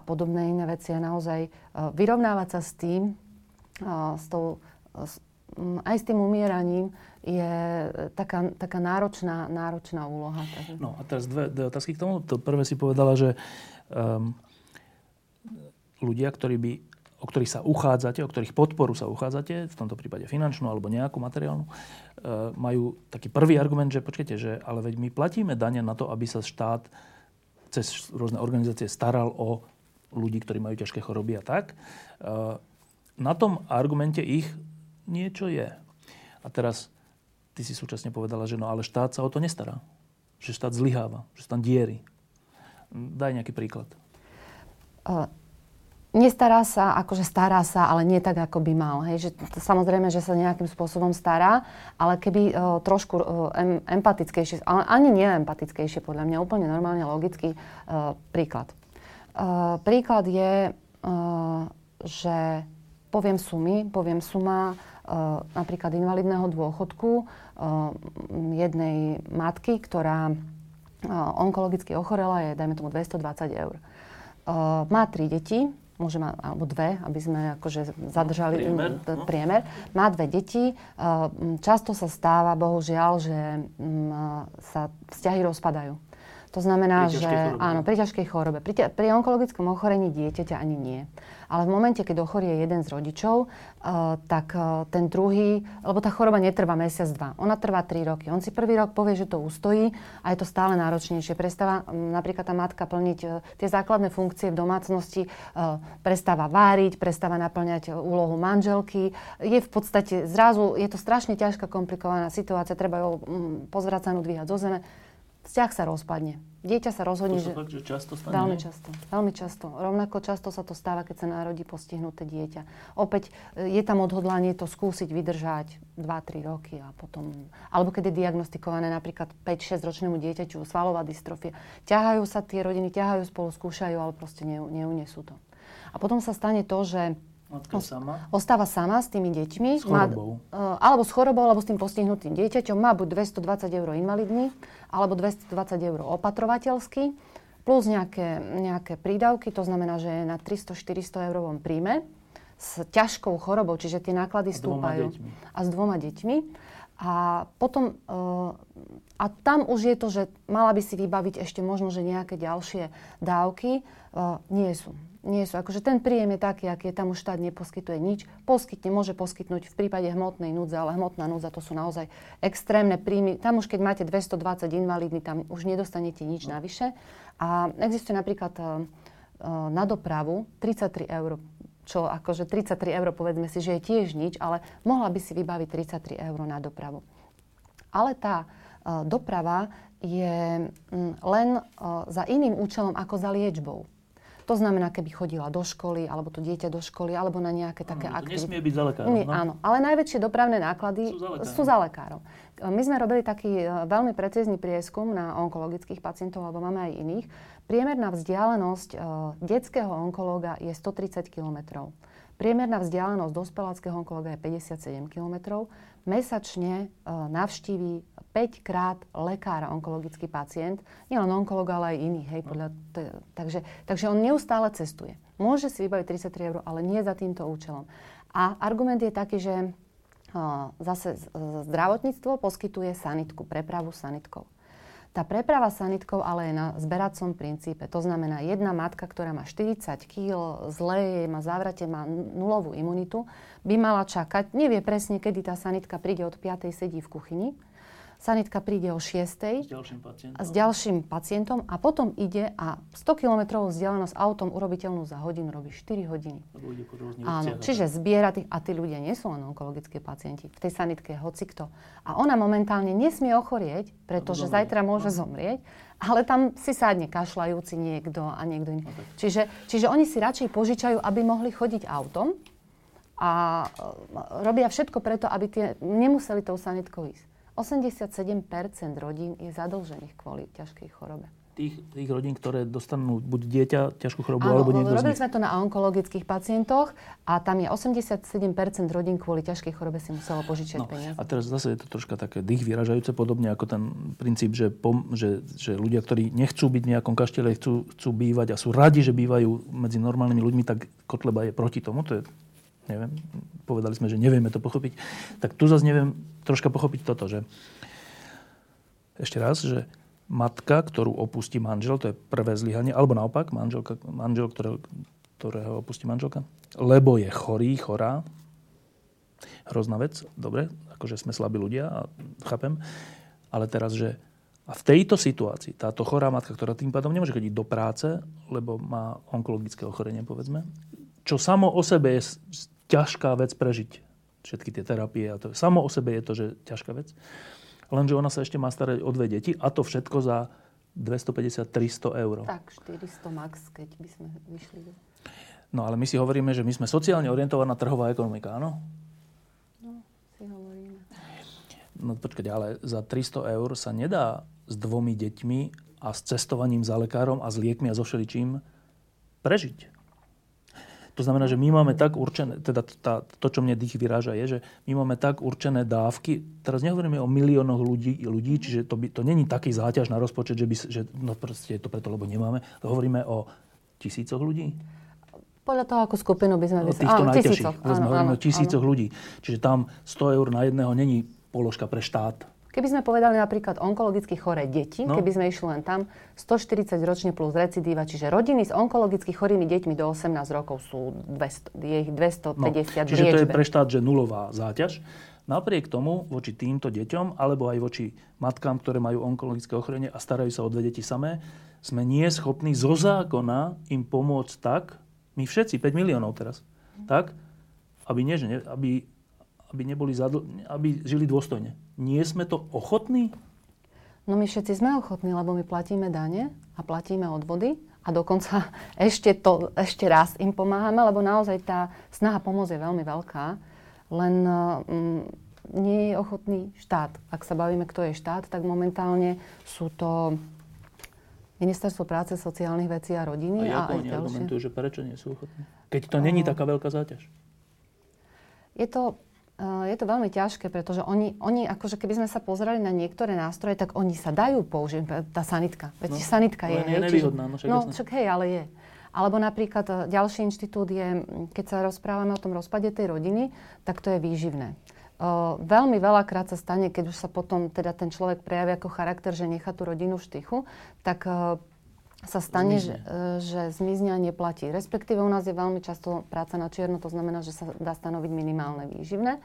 podobné iné veci. A naozaj vyrovnávať sa s tým, aj s tým umieraním je taká náročná úloha. No a teraz dve otázky k tomu. To prvé si povedala, že ľudia, o ktorých sa uchádzate, o ktorých podporu sa uchádzate, v tomto prípade finančnú alebo nejakú materiálnu, majú taký prvý argument, že počkajte, že ale veď my platíme dane na to, aby sa štát cez rôzne organizácie staral o ľudí, ktorí majú ťažké choroby a tak. Na tom argumente ich niečo je. A teraz ty si súčasne povedala, že no ale štát sa o to nestará. Že štát zlyháva, že sú tam diery. Daj nejaký príklad. Nestará sa, akože stará sa, ale nie tak, ako by mal. Hej. Že, samozrejme, že sa nejakým spôsobom stará, ale keby trošku empatickejšie, ale ani nie empatickejšie, podľa mňa úplne normálne logický príklad. Príklad je, že poviem suma napríklad invalidného dôchodku jednej matky, ktorá onkologicky ochorela, je dajme tomu 220 €. Má 3 deti, alebo 2, aby sme akože zadržali priemer. Má 2 deti. Často sa stáva, bohužiaľ, že sa vzťahy rozpadajú. To znamená, že áno, pri ťažkej chorobe. Pri onkologickom ochorení dieťaťa ani nie. Ale v momente, keď ochorie jeden z rodičov, tak ten druhý, lebo tá choroba netrvá mesiac, dva. Ona trvá 3 roky. On si prvý rok povie, že to ustojí a je to stále náročnejšie. Prestáva napríklad tá matka plniť tie základné funkcie v domácnosti, prestáva váriť, prestáva naplňať úlohu manželky. Je v podstate zrazu, je to strašne ťažká, komplikovaná situácia, treba ju pozvracanú dvíhať zo zeme. Vzťah sa rozpadne. Dieťa sa rozhodne, to sa fakt, že často stane? Veľmi často. Rovnako často sa to stáva, keď sa narodí postihnuté dieťa. Opäť je tam odhodlanie to skúsiť vydržať 2-3 roky a potom... Alebo keď je diagnostikované napríklad 5-6 ročnému dieťaťu svalová dystrofia. Ťahajú sa tie rodiny, ťahajú spolu, skúšajú, ale proste neunesú to. A potom sa stane to, že Matka sama? Ostáva sama s tými deťmi. S chorobou. Má, alebo s chorobou, alebo s tým postihnutým dieťaťom. Má buď 220 eur invalidný, alebo 220 eur opatrovateľský, plus nejaké prídavky, to znamená, že je na 300-400 eurovom príjme s ťažkou chorobou, čiže tie náklady stúpajú. A s dvoma deťmi. A potom, a tam už je to, že mala by si vybaviť ešte možno, že nejaké ďalšie dávky. Nie sú. Akože ten príjem je taký, aký je, tam už štát neposkytuje nič. Môže poskytnúť v prípade hmotnej núdze, ale hmotná núdza to sú naozaj extrémne príjmy. Tam už keď máte 220 invalidní, tam už nedostanete nič navyše. A existuje napríklad na dopravu 33 eur. Čo akože 33 eur, povedzme si, že je tiež nič, ale mohla by si vybaviť 33 eur na dopravu. Ale tá doprava je len za iným účelom ako za liečbou. To znamená, keby chodila do školy, alebo to dieťa do školy, alebo na nejaké také aktivity. Nesmie byť za lekárov. Nie, no? Áno, ale najväčšie dopravné náklady sú za lekárov. My sme robili taký veľmi precízny prieskum na onkologických pacientov, alebo máme aj iných. Priemerná vzdialenosť detského onkológa je 130 km. Priemerná vzdialenosť dospeláckého onkológa je 57 km. Mesačne navštíví 5 krát lekára onkologický pacient. Nielen onkológa, ale aj iný. Hej, takže on neustále cestuje. Môže si vybaviť 33 eur, ale nie za týmto účelom. A argument je taký, že zase zdravotníctvo poskytuje sanitku, prepravu sanitkou. Tá preprava sanitkou ale je na zberacom princípe. To znamená, jedna matka, ktorá má 40 kg, zle má závratie, má nulovú imunitu, by mala čakať, nevie presne, kedy tá sanitka príde, od 5. sedí v kuchyni, sanitka príde o 6. S ďalším pacientom a potom ide a 100 km vzdialenosť autom urobiteľnú za hodinu robí 4 hodiny. Áno, čiže zbiera tých, a tí ľudia nie sú len onkologické pacienti. V tej sanitke je hocikto. A ona momentálne nesmie ochorieť, pretože zajtra môže zomrieť, ale tam si sádne kašľajúci niekto a niekto iný. Okay. Čiže oni si radšej požičajú, aby mohli chodiť autom a robia všetko preto, aby tie nemuseli tou sanitkou ísť. 87% rodín je zadlžených kvôli ťažkej chorobe. Tých rodín, ktoré dostanú buď dieťa ťažkú chorobu, áno, alebo niekto z nich. Robili sme to na onkologických pacientoch a tam je 87% rodín kvôli ťažkej chorobe si muselo požičať peniaze. A teraz zase je to troška také dých vyražajúce, podobne ako ten princíp, že ľudia, ktorí nechcú byť v nejakom kaštiele, chcú bývať a sú radi, že bývajú medzi normálnymi ľuďmi, tak Kotleba je proti tomu. To je, neviem, povedali sme, že nevieme to pochopiť, tak tu zase neviem troška pochopiť toto, že ešte raz, že matka, ktorú opustí manžel, to je prvé zlyhanie, alebo naopak, manžel, ktorého opustí manželka, lebo je chorá, hrozná vec, dobre, akože sme slabí ľudia a chápem, ale teraz, že a v tejto situácii táto chorá matka, ktorá tým pádom nemôže chodiť do práce, lebo má onkologické ochorenie, povedzme, čo samo o sebe je ťažká vec prežiť. Všetky tie terapie a to. Samo o sebe je to, že ťažká vec. Lenže ona sa ešte má starať o 2 deti a to všetko za 250-300 eur. Tak, 400 max, keď by sme vyšli. No ale my si hovoríme, že my sme sociálne orientovaná trhová ekonomika, áno? No, si hovoríme. No počkať, ale za 300 eur sa nedá s 2 deťmi a s cestovaním za lekárom a s liekmi a so všeličím prežiť. To znamená, že my máme tak určené, teda to, čo mne dých vyráža, je, že my máme tak určené dávky, teraz nehovoríme o miliónoch ľudí, čiže to není taký záťaž na rozpočet, že no proste je to preto, lebo nemáme. Hovoríme o tisícoch ľudí. Podľa toho, ako skupinu by sme vysvetli. Áno, tisícoch. Hovoríme o tisícoch ľudí. Čiže tam 100 eur na jedného není položka pre štát. Keby sme povedali napríklad onkologicky choré deti, keby sme išli len tam, 140 ročne plus recidíva, čiže rodiny s onkologicky chorými deťmi do 18 rokov sú 200, je ich 250 v liečbe. Čiže to je pre štát, že nulová záťaž. Napriek tomu voči týmto deťom, alebo aj voči matkám, ktoré majú onkologické ochorenie a starajú sa o 2 deti samé, sme nie schopní zo zákona im pomôcť tak, my všetci, 5 miliónov teraz, tak, aby neboli aby žili dôstojne. Nie sme to ochotní? No my všetci sme ochotní, lebo my platíme dane a platíme odvody a dokonca ešte raz im pomáhame, lebo naozaj tá snaha pomôcť je veľmi veľká. Len nie je ochotný štát. Ak sa bavíme, kto je štát, tak momentálne sú to Ministerstvo práce, sociálnych vecí a rodiny a aj ďalšie. A Japónia argumentujú, že prečo nie sú ochotní? Keď to není taká veľká záťaž. Je to veľmi ťažké, pretože oni akože keby sme sa pozerali na niektoré nástroje, tak oni sa dajú použiť, tá sanitka. Veď sanitka je nevýhodná. Ale je. Alebo napríklad ďalší inštitút je, keď sa rozprávame o tom rozpade tej rodiny, tak to je výživné. Veľmi veľakrát sa stane, keď už sa potom teda ten človek prejaví ako charakter, že nechá tú rodinu v štychu, tak sa stane, že zmizne a neplatí. Respektíve u nás je veľmi často práca na čierno, to znamená, že sa dá stanoviť minimálne výživné.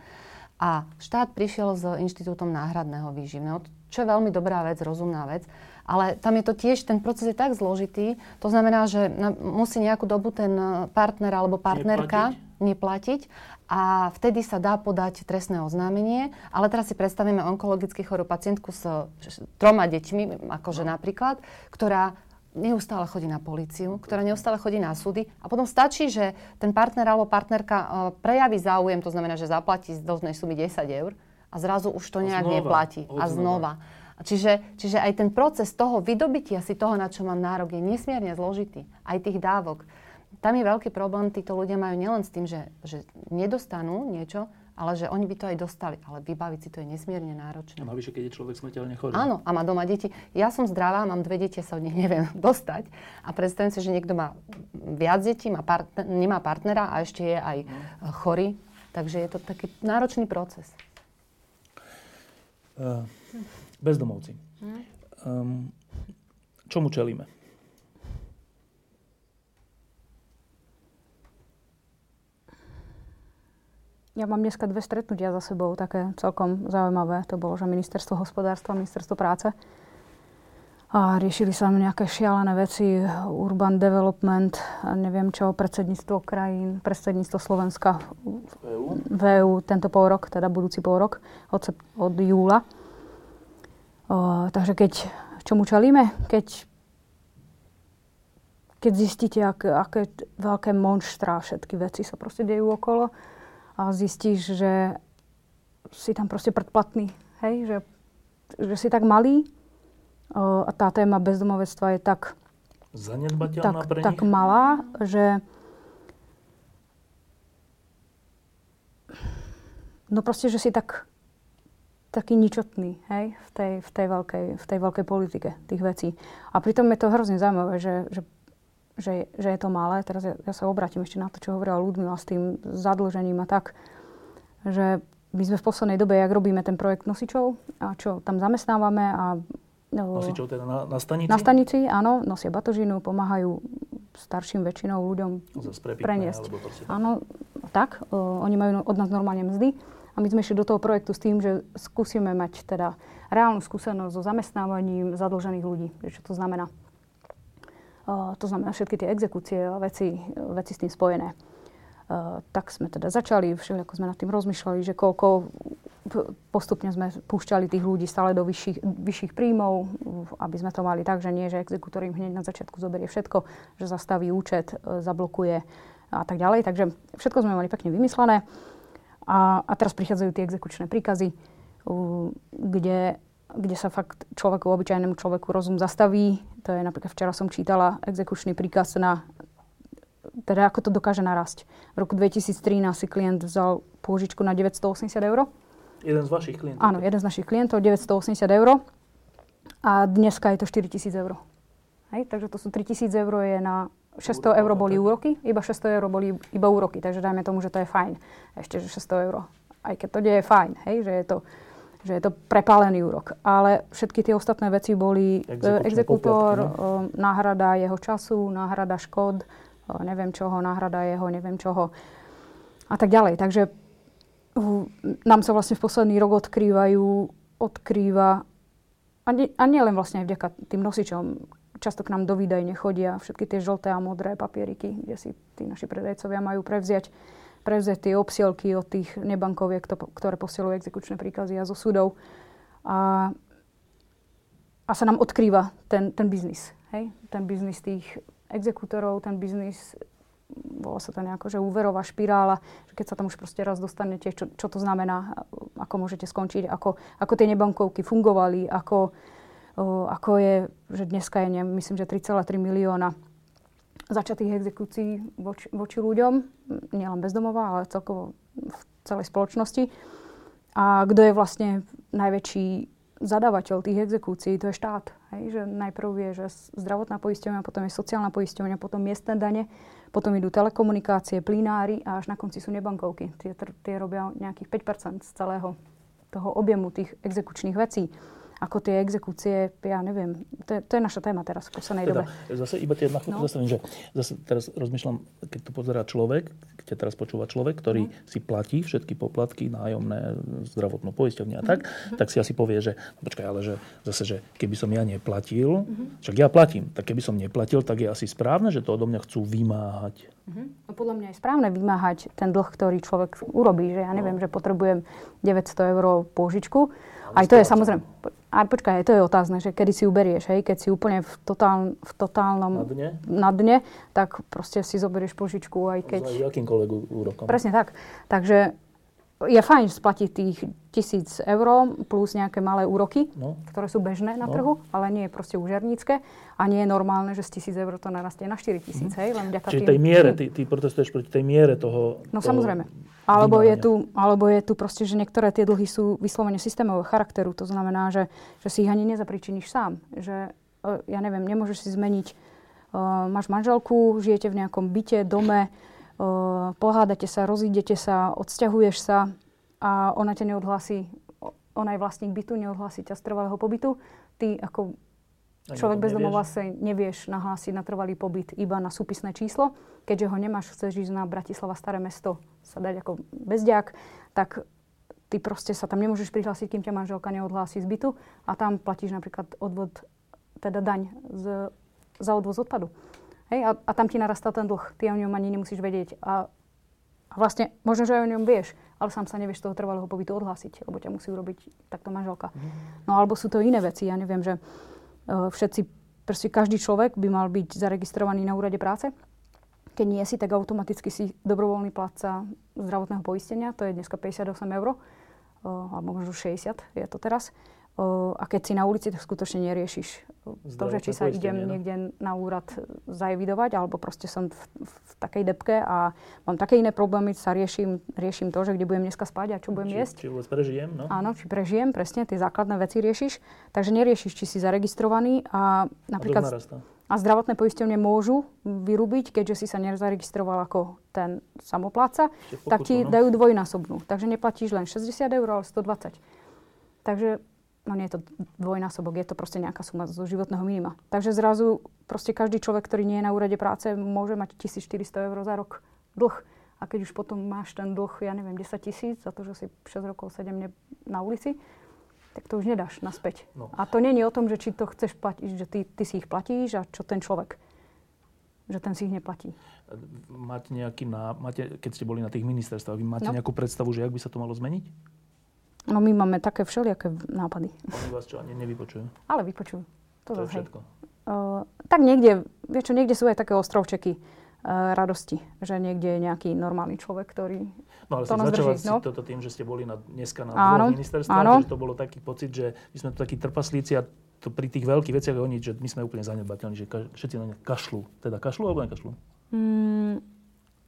A štát prišiel s inštitútom náhradného výživného, čo je veľmi dobrá vec, rozumná vec. Ale tam je to tiež, ten proces je tak zložitý, to znamená, že musí nejakú dobu ten partner alebo partnerka neplatiť a vtedy sa dá podať trestné oznámenie. Ale teraz si predstavíme onkologicky chorú pacientku s 3 deťmi, akože napríklad, ktorá neustále chodí na políciu, ktorá neustále chodí na súdy a potom stačí, že ten partner alebo partnerka prejaví záujem, to znamená, že zaplatí z doznej sumy 10 € a zrazu už to nejak neplatí. A znova. Čiže aj ten proces toho vydobitia si toho, na čo mám nárok, je nesmierne zložitý. Aj tých dávok. Tam je veľký problém, títo ľudia majú nielen s tým, že nedostanú niečo, ale že oni by to aj dostali. Ale vybaviť si to je nesmierne náročné. A navyše, keď je človek smrteľne chorý. Áno, a má doma deti. Ja som zdravá, mám 2 deti, sa od nich neviem dostať. A predstavím si, že niekto má viac detí, nemá partnera a ešte je aj chorý. Takže je to taký náročný proces. Bezdomovci. Čomu čelíme? Ja mám dneska 2 stretnutia za sebou, také celkom zaujímavé. To bolo, že ministerstvo hospodárstva, ministerstvo práce. A riešili sa nejaké šialené veci, urban development, neviem čo, predsedníctvo krajín, predsedníctvo Slovenska v EU tento polrok, teda budúci polrok od júla. Takže čomu čelíme? Keď zistíte, aké veľké monštrá všetky veci sa proste dejú okolo, a zistíš, že si tam proste predplatný, hej? Že si tak malý a tá téma bezdomovectva je tak zanedbateľná pre nich, tak malá, že no proste, že si taký ničotný, hej? v tej veľkej politike tých vecí. A pritom je to hrozne zaujímavé, že je to malé. Teraz ja sa obrátim ešte na to, čo hovorila Ľudmila s tým zadlžením a tak, že my sme v poslednej dobe, jak robíme ten projekt nosičov a čo tam zamestnávame a... Nosičov teda na stanici? Na stanici, áno. Nosia batožinu, pomáhajú starším väčšinou ľuďom preniesť. Áno, tak. Oni majú od nás normálne mzdy a my sme išli do toho projektu s tým, že skúsime mať teda reálnu skúsenosť so zamestnávaním zadlžených ľudí. Čo to znamená? To znamená všetky tie exekúcie a veci s tým spojené. Tak sme teda začali, všelijako sme nad tým rozmýšľali, že koľko postupne sme púšťali tých ľudí stále do vyšších príjmov, aby sme to mali tak, že nie, že exekútor im hneď na začiatku zoberie všetko, že zastaví účet, zablokuje a tak ďalej. Takže všetko sme mali pekne vymyslené. A teraz prichádzajú tie exekučné príkazy, kde sa fakt človeku, obyčajnému človeku rozum zastaví. To je napríklad, včera som čítala exekučný príkaz na, teda ako to dokáže narásť. V roku 2013 si klient vzal pôžičku na 980 €. Jeden z vašich klientov? Áno, jeden z našich klientov, 980 € a dneska je to 4 000 €. Hej, takže to sú 3 000 € je na 600 € boli úroky, iba 600 € boli iba úroky, takže dajme tomu, že to je fajn. Ešte, že 600 €, aj keď to nie je fajn, hej, že je to prepálený úrok. Ale všetky tie ostatné veci boli exekútor, náhrada jeho času, náhrada škod, neviem čoho, náhrada jeho, neviem čoho a tak ďalej. Takže nám sa vlastne v posledný rok odkrýva, a nie len vlastne aj vďaka tým nosičom, často k nám do výdajne chodia všetky tie žlté a modré papieriky, kde si tí naši predajcovia majú prevziať tie obsielky od tých nebankoviek, ktoré posielujú exekučné príkazy a zo súdov. A sa nám odkrýva ten biznis. Hej? Ten biznis tých exekútorov, ten biznis, volá sa to nejako, že úverová špirála, že keď sa tam už proste raz dostanete, čo to znamená, ako môžete skončiť, ako tie nebankovky fungovali, ako ako je, že dneska je, myslím, že 3,3 milióna začatých exekúcií voči ľuďom, nielen bezdomová, ale celkovo v celej spoločnosti. A kto je vlastne najväčší zadávateľ tých exekúcií, to je štát. Hej? Že najprv je že zdravotná poisťovňa, potom je sociálna poisťovňa, potom miestne dane, potom idú telekomunikácie, plynári a až na konci sú nebankovky. Tie robia nejakých 5% z celého toho objemu tých exekučných vecí. Ako tie exekúcie, ja neviem, to je naša téma teraz v poslednej dobe. Zase iba tie na chvíľku zastavím, že zase teraz rozmýšľam, keď to pozerá človek, keď teraz počúva človek, ktorý si platí všetky poplatky, nájomné, zdravotnú poisťovňu a tak, tak si asi povie, že počkaj, ale že zase, že keby som ja neplatil, však ja platím, tak keby som neplatil, tak je asi správne, že to odo mňa chcú vymáhať. No podľa mňa je správne vymáhať ten dlh, ktorý človek urobí, že ja neviem, že potrebujem 900 eur pôžičku. Aj to je samozrejme, aj počkaj, to je otázne, že kedy si ju berieš, hej, keď si úplne v totálnom na dne, tak proste si zoberieš pôžičku, aj keď... S akýmkoľvek úrokom. Presne tak. Takže je fajn splatiť tých 1000 eur plus nejaké malé úroky, ktoré sú bežné na trhu, ale nie je proste úžernícke a nie je normálne, že z 1000 eur to narastie na 4000, hej, len vďaka tým... Čiže tej miere, ty protestuješ proti tej miere toho... No samozrejme. Alebo je tu proste, že niektoré tie dlhy sú vyslovene systémového charakteru, to znamená, že si ich ani nezapričiníš sám, že ja neviem, nemôžeš si zmeniť, máš manželku, žijete v nejakom byte, dome, pohádate sa, rozídete sa, odsťahuješ sa a ona ťa neodhlasí, ona je vlastník bytu, neodhlasí ťa z trvalého pobytu. Ty ako človek bez domova sa nevieš nahlásiť na trvalý pobyt iba na súpisné číslo. Keďže ho nemáš, chceš ísť na Bratislava staré mesto sa dať ako bezďak, tak ty proste sa tam nemôžeš prihlásiť, kým ťa manželka neodhlási z bytu a tam platíš napríklad odvod, teda daň za odvoz odpadu. Hej, a tam ti narastá ten dlh, ty o ňom ani nemusíš vedieť a vlastne možno, že o ňom vieš, ale sám sa nevieš toho trvalého pobytu odhlásiť, lebo ťa musí urobiť takto manželka. No alebo sú to iné veci, ja neviem, že každý človek by mal byť zaregistrovaný na úrade práce. Keď nie si, tak automaticky si dobrovoľný platca zdravotného poistenia, to je dneska 58 eur, alebo možno 60 je to teraz. A keď si na ulici, tak skutočne neriešiš to, že či sa idem niekde na úrad zaevidovať, alebo proste som v takej debke a mám také iné problémy, sa riešim to, že kde budem dneska spať a čo budem jesť. Či vôbec prežijem, no? Áno, či prežijem, presne, tie základné veci riešiš. Takže neriešiš, či si zaregistrovaný a napríklad... A zdravotné poisťovne môžu vyrúbiť, keďže si sa nezaregistroval ako ten samopláca, tak ti dajú dvojnásobnú. Takže neplatíš len 60 eur, ale 120. Takže... No nie je to dvojnásobok, je to proste nejaká suma zo životného minima. Takže zrazu proste každý človek, ktorý nie je na úrade práce, môže mať 1400 eur za rok dlh. A keď už potom máš ten dlh, ja neviem, 10 000 za to, že si 6 rokov, 7 na ulici, tak to už nedáš naspäť. No. A to nie je o tom, že či to chceš platiť, že ty si ich platíš a čo ten človek. Že ten si ich neplatí. Keď ste boli na tých ministerstvách, vy máte nejakú predstavu, že jak by sa to malo zmeniť? No my máme také všelijaké nápady. Oni vás čo, ani nevypočujú? Ale vypočujú. To je všetko? Tak niekde, vieš čo, niekde sú aj také ostrovčeky radosti, že niekde je nejaký normálny človek, ktorý to nás drží. No ale si začala toto tým, že ste boli dneska na dvoch ministerstvách, že to bolo taký pocit, že my sme tu takí trpaslíci a to pri tých veľkých veciach oni, že my sme úplne zanedbateľní, že všetci na ne kašľú. Teda kašľú alebo nekašľú?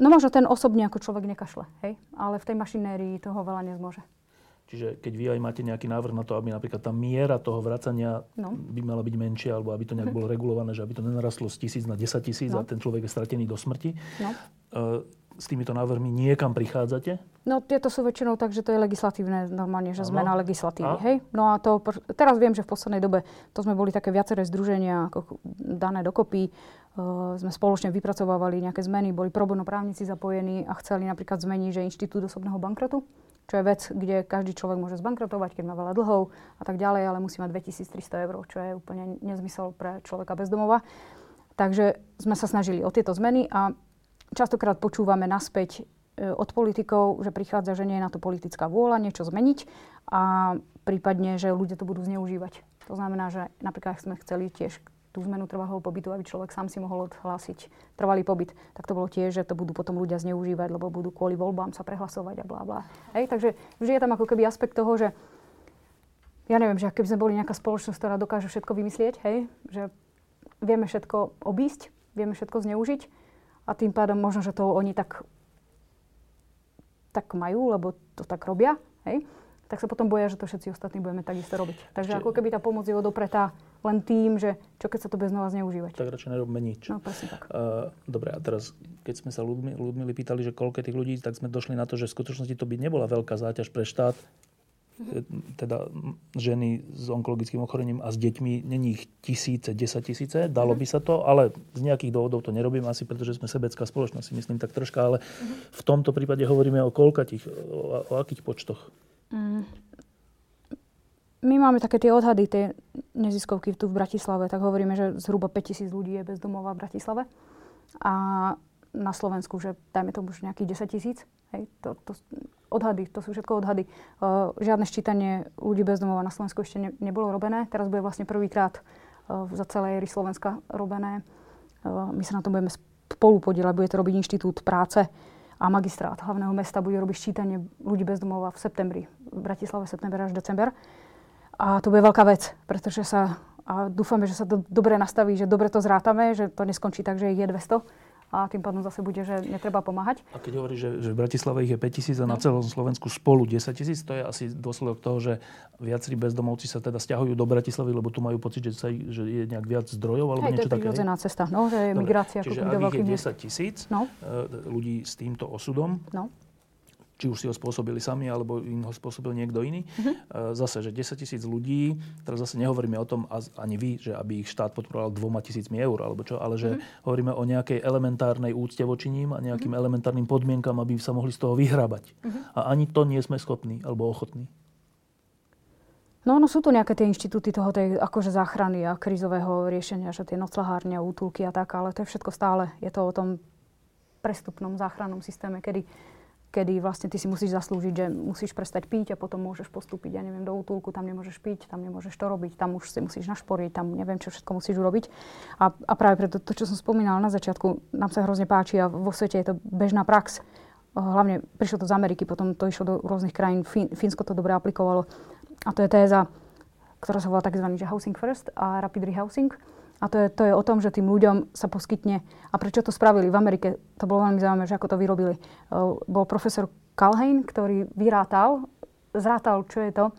No možno ten osobne ako človek nekašle, hej? Ale v tej mašinérii toho veľa nezmôže. Čiže keď vy aj máte nejaký návrh na to, aby napríklad tá miera toho vracania by mala byť menšia, alebo aby to nejak bolo regulované, že aby to nenarastlo z 1000 na 10 000 a ten človek je stratený do smrti. S týmito návrhmi niekam prichádzate? No tieto sú väčšinou tak, že to je legislatívne normálne, že zmena legislatívy. Hej? No a to teraz viem, že v poslednej dobe to sme boli také viaceré združenia ako dané dokopy. Sme spoločne vypracovávali nejaké zmeny, boli pro bono právnici zapojení a chceli napríklad zmeniť, že inštitút osobného bankrotu, čo je vec, kde každý človek môže zbankrotovať, keď má veľa dlhov a tak ďalej, ale musí mať 2300 eur, čo je úplne nezmysel pre človeka bez domova. Takže sme sa snažili o tieto zmeny a častokrát počúvame naspäť od politikov, že prichádza, že nie je na to politická vôľa niečo zmeniť a prípadne, že ľudia to budú zneužívať. To znamená, že napríklad sme chceli tiež tú zmenu trvalého pobytu, aby človek sám si mohol odhlásiť trvalý pobyt. Tak to bolo tiež, že to budú potom ľudia zneužívať, lebo budú kvôli voľbám sa prehlasovať a blá blá. Hej, takže vždy je tam ako keby aspekt toho, že ja neviem, že keby sme boli nejaká spoločnosť, ktorá dokáže všetko vymyslieť, hej, že vieme všetko obísť, vieme všetko zneužiť a tým pádom možno, že to oni tak majú, lebo to tak robia, hej, tak sa potom boja, že to všetci ostatní budeme takisto robiť. Takže ako keby tá pomoc je odopretá len tým, že čo keď sa to bude znova zneužívať. Tak radšej nerobme nič. No, presne tak. Dobre, a teraz, keď sme sa Ľudmily pýtali, že koľko tých ľudí, tak sme došli na to, že v skutočnosti to by nebola veľká záťaž pre štát. Teda ženy s onkologickým ochorením a s deťmi, není ich tisíce, 10 000, dalo by sa to, ale z nejakých dôvodov to nerobím, asi pretože sme sebecká spoločnosť, si myslím tak troška, ale v tomto prípade hovoríme o koľkatých, o akých počtoch? My máme také tie odhady, tie neziskovky tu v Bratislave, tak hovoríme, že zhruba 5000 ľudí je bez domova v Bratislave a na Slovensku, že dajme tomu už nejakých 10 000, hej, to odhady, to sú všetko odhady. Žiadne ščítanie ľudí bez domova na Slovensku ešte nebolo robené. Teraz bude vlastne prvýkrát za celé éry Slovenska robené. My sa na tom budeme spolu podieľať. Bude to robiť Inštitút práce a Magistrát hlavného mesta bude robiť ščítanie ľudí bez domova v septembri. V Bratislave september až december. A to bude veľká vec, pretože a dúfame, že sa to dobre nastaví, že dobre to zrátame, že to neskončí tak, že ich je 200. A tým pádom zase bude, že netreba pomáhať. A keď hovoríš, že v Bratislave ich je 5 000 a na celom Slovensku spolu 10 000, to je asi dôsledok toho, že viacerí bezdomovci sa teda sťahujú do Bratislavy, lebo tu majú pocit, že je nejak viac zdrojov, alebo niečo také. Hej, to je prírodzená cesta, no, že je migrácia. Čiže ak ich je 10 000 ľudí s týmto osudom, či už si ho spôsobili sami, alebo im ho spôsobil niekto iný. Zase, že 10 000 ľudí, teraz zase nehovoríme o tom ani vy, že aby ich štát podporoval 2 000 eur, alebo čo, ale že hovoríme o nejakej elementárnej úcte voči ním a nejakým elementárnym podmienkam, aby sa mohli z toho vyhrábať. A ani to nie sme schopní, alebo ochotní. No, sú tu nejaké tie inštitúty toho akože záchrany a krízového riešenia, že tie noclahárne, útulky a tak, ale to je všetko stále. Je to o tom prestupnom záchrannom systéme, kedy vlastne ty si musíš zaslúžiť, že musíš prestať piť a potom môžeš postúpiť, ja neviem, do útulku, tam nemôžeš piť, tam nemôžeš to robiť, tam už si musíš našporiť, tam neviem, čo všetko musíš urobiť. A práve preto to, čo som spomínala na začiatku, nám sa hrozne páči a vo svete je to bežná prax. Hlavne prišlo to z Ameriky, potom to išlo do rôznych krajín, Fínsko to dobre aplikovalo. A to je téza, ktorá sa volá tzv. Housing first a rapid rehousing. A to je o tom, že tým ľuďom sa poskytne. A prečo to spravili? V Amerike to bolo veľmi zaujímavé, že ako to vyrobili. Bol profesor Calhane, ktorý zrátal, čo je to,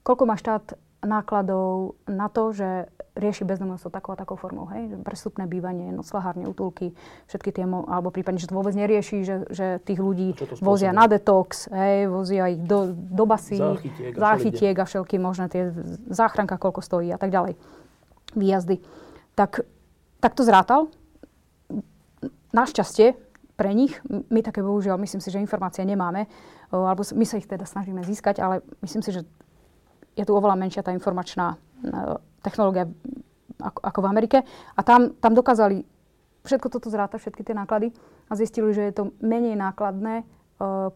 koľko má štát nákladov na to, že rieši bezdomovstvo takou a takou formou. Hej? Prestupné bývanie, noclahárne, útulky, všetky tie, alebo prípadne, že to vôbec nerieši, že tých ľudí vozia na detox, hej, vozia ich do basí, záchytiek a všetky možné tie záchranka, koľko stojí a tak ďalej. Výjazdy. Tak to zrátal. Našťastie pre nich, my také bohužiaľ, myslím si, že informácie nemáme, alebo my sa ich teda snažíme získať, ale myslím si, že je tu oveľa menšia tá informačná technológia ako v Amerike. A tam dokázali všetko toto zrátať, všetky tie náklady a zistili, že je to menej nákladné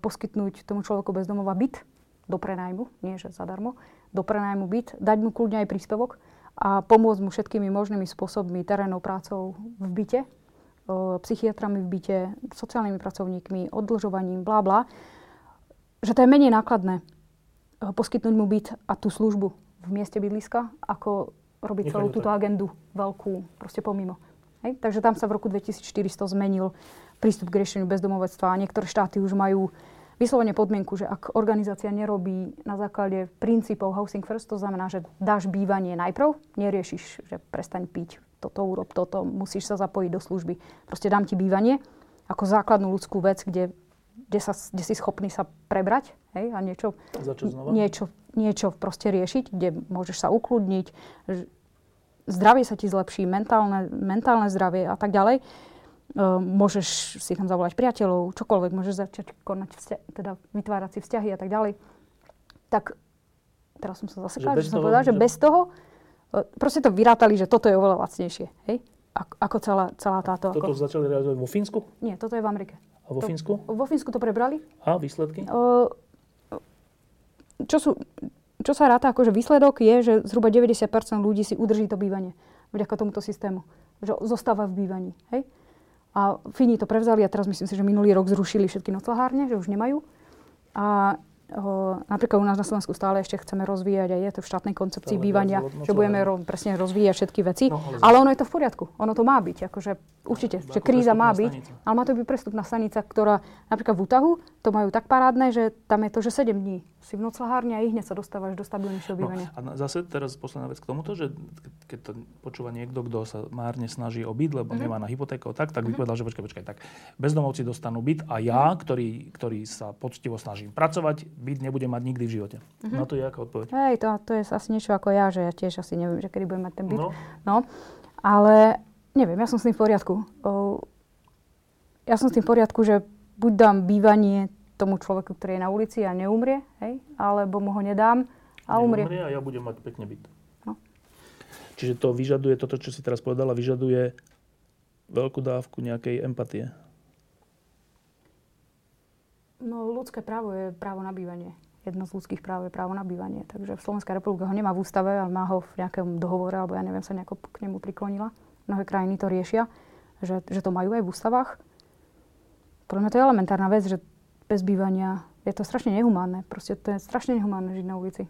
poskytnúť tomu človeku bez domova byt do prenajmu, nie že zadarmo, do prenajmu byt, dať mu kľudne aj príspevok a pomôcť mu všetkými možnými spôsobmi, terénnou prácou v byte, psychiatrami v byte, sociálnymi pracovníkmi, oddlžovaním, blá blá, že to je menej nákladné poskytnúť mu byt a tú službu v mieste bydliska, ako robiť celú túto agendu veľkú, proste pomimo. Hej? Takže tam sa v roku 2400 zmenil prístup k riešeniu bezdomovectva a niektoré štáty už majú vyslovene podmienku, že ak organizácia nerobí na základe princípov housing first, to znamená, že dáš bývanie najprv, neriešiš, že prestaň piť, toto urob, toto, musíš sa zapojiť do služby. Proste dám ti bývanie ako základnú ľudskú vec, kde si schopný sa prebrať, hej, a niečo proste riešiť, kde môžeš sa ukludniť, zdravie sa ti zlepší, mentálne zdravie a tak ďalej. Môžeš si tam zavolať priateľov, čokoľvek, môžeš začať vytvárať si vzťahy a tak ďalej. Tak teraz som sa zasekala, že som povedala, že bez toho proste to vyrátali, že toto je oveľa lacnejšie. Hej? Ako celá táto... Toto začali realizovať vo Fínsku? Nie, toto je v Amerike. A vo Fínsku? Vo Fínsku to prebrali. A výsledky? Čo sa ráta, akože výsledok je, že zhruba 90% ľudí si udrží to bývanie vďaka tomuto systému. Že zostáva v bývaní. Hej? A Fíni to prevzali a teraz myslím si, že minulý rok zrušili všetky noclahárne, že už nemajú. A Napríklad u nás na Slovensku stále ešte chceme rozvíjať a je to v štátnej koncepcii bývania, že budeme presne rozvíjať všetky veci, ale ono je to v poriadku, ono to má byť, akože určite, že kríza má byť, ale má to byť prestupná stanica, ktorá napríklad v Utahu to majú tak parádne, že tam je to, že 7 dní si v nocľahárni a ich hneď sa dostávaš do stabilnejšieho bývania. No, a zase teraz posledná vec k tomuto, že keď to počúva niekto, kto sa márne snaží o byt, lebo nemá na hypotéku, tak vypovedal, že počkaj, tak bezdomovci dostanú byt a ja, ktorý sa poctivo snažím pracovať, byt nebude mať nikdy v živote. Na to je aká odpoveď? Hej, to je asi niečo ako ja, že ja tiež asi neviem, že kedy budem mať ten byt. No, ale neviem, ja som s tým v poriadku. Ja som s tým v poriadku, že buď dám bývanie tomu človeku, ktorý je na ulici a neumrie, hej, alebo mu ho nedám a umrie. Neumrie a ja budem mať pekne byt. No. Čiže to vyžaduje, toto, čo si teraz povedala, vyžaduje veľkú dávku nejakej empatie. No, ľudské právo je právo na bývanie. Jedno z ľudských práv je právo na bývanie. Takže Slovenská republika ho nemá v ústave, ale má ho v nejakom dohovore, alebo ja neviem, sa nejako k nemu priklonila. Mnohé krajiny to riešia, že to majú aj v ústavách. Podľa mňa to je elementárna vec, že bez bývania je to strašne nehumánne. Proste to je strašne nehumánne žiť na ulici.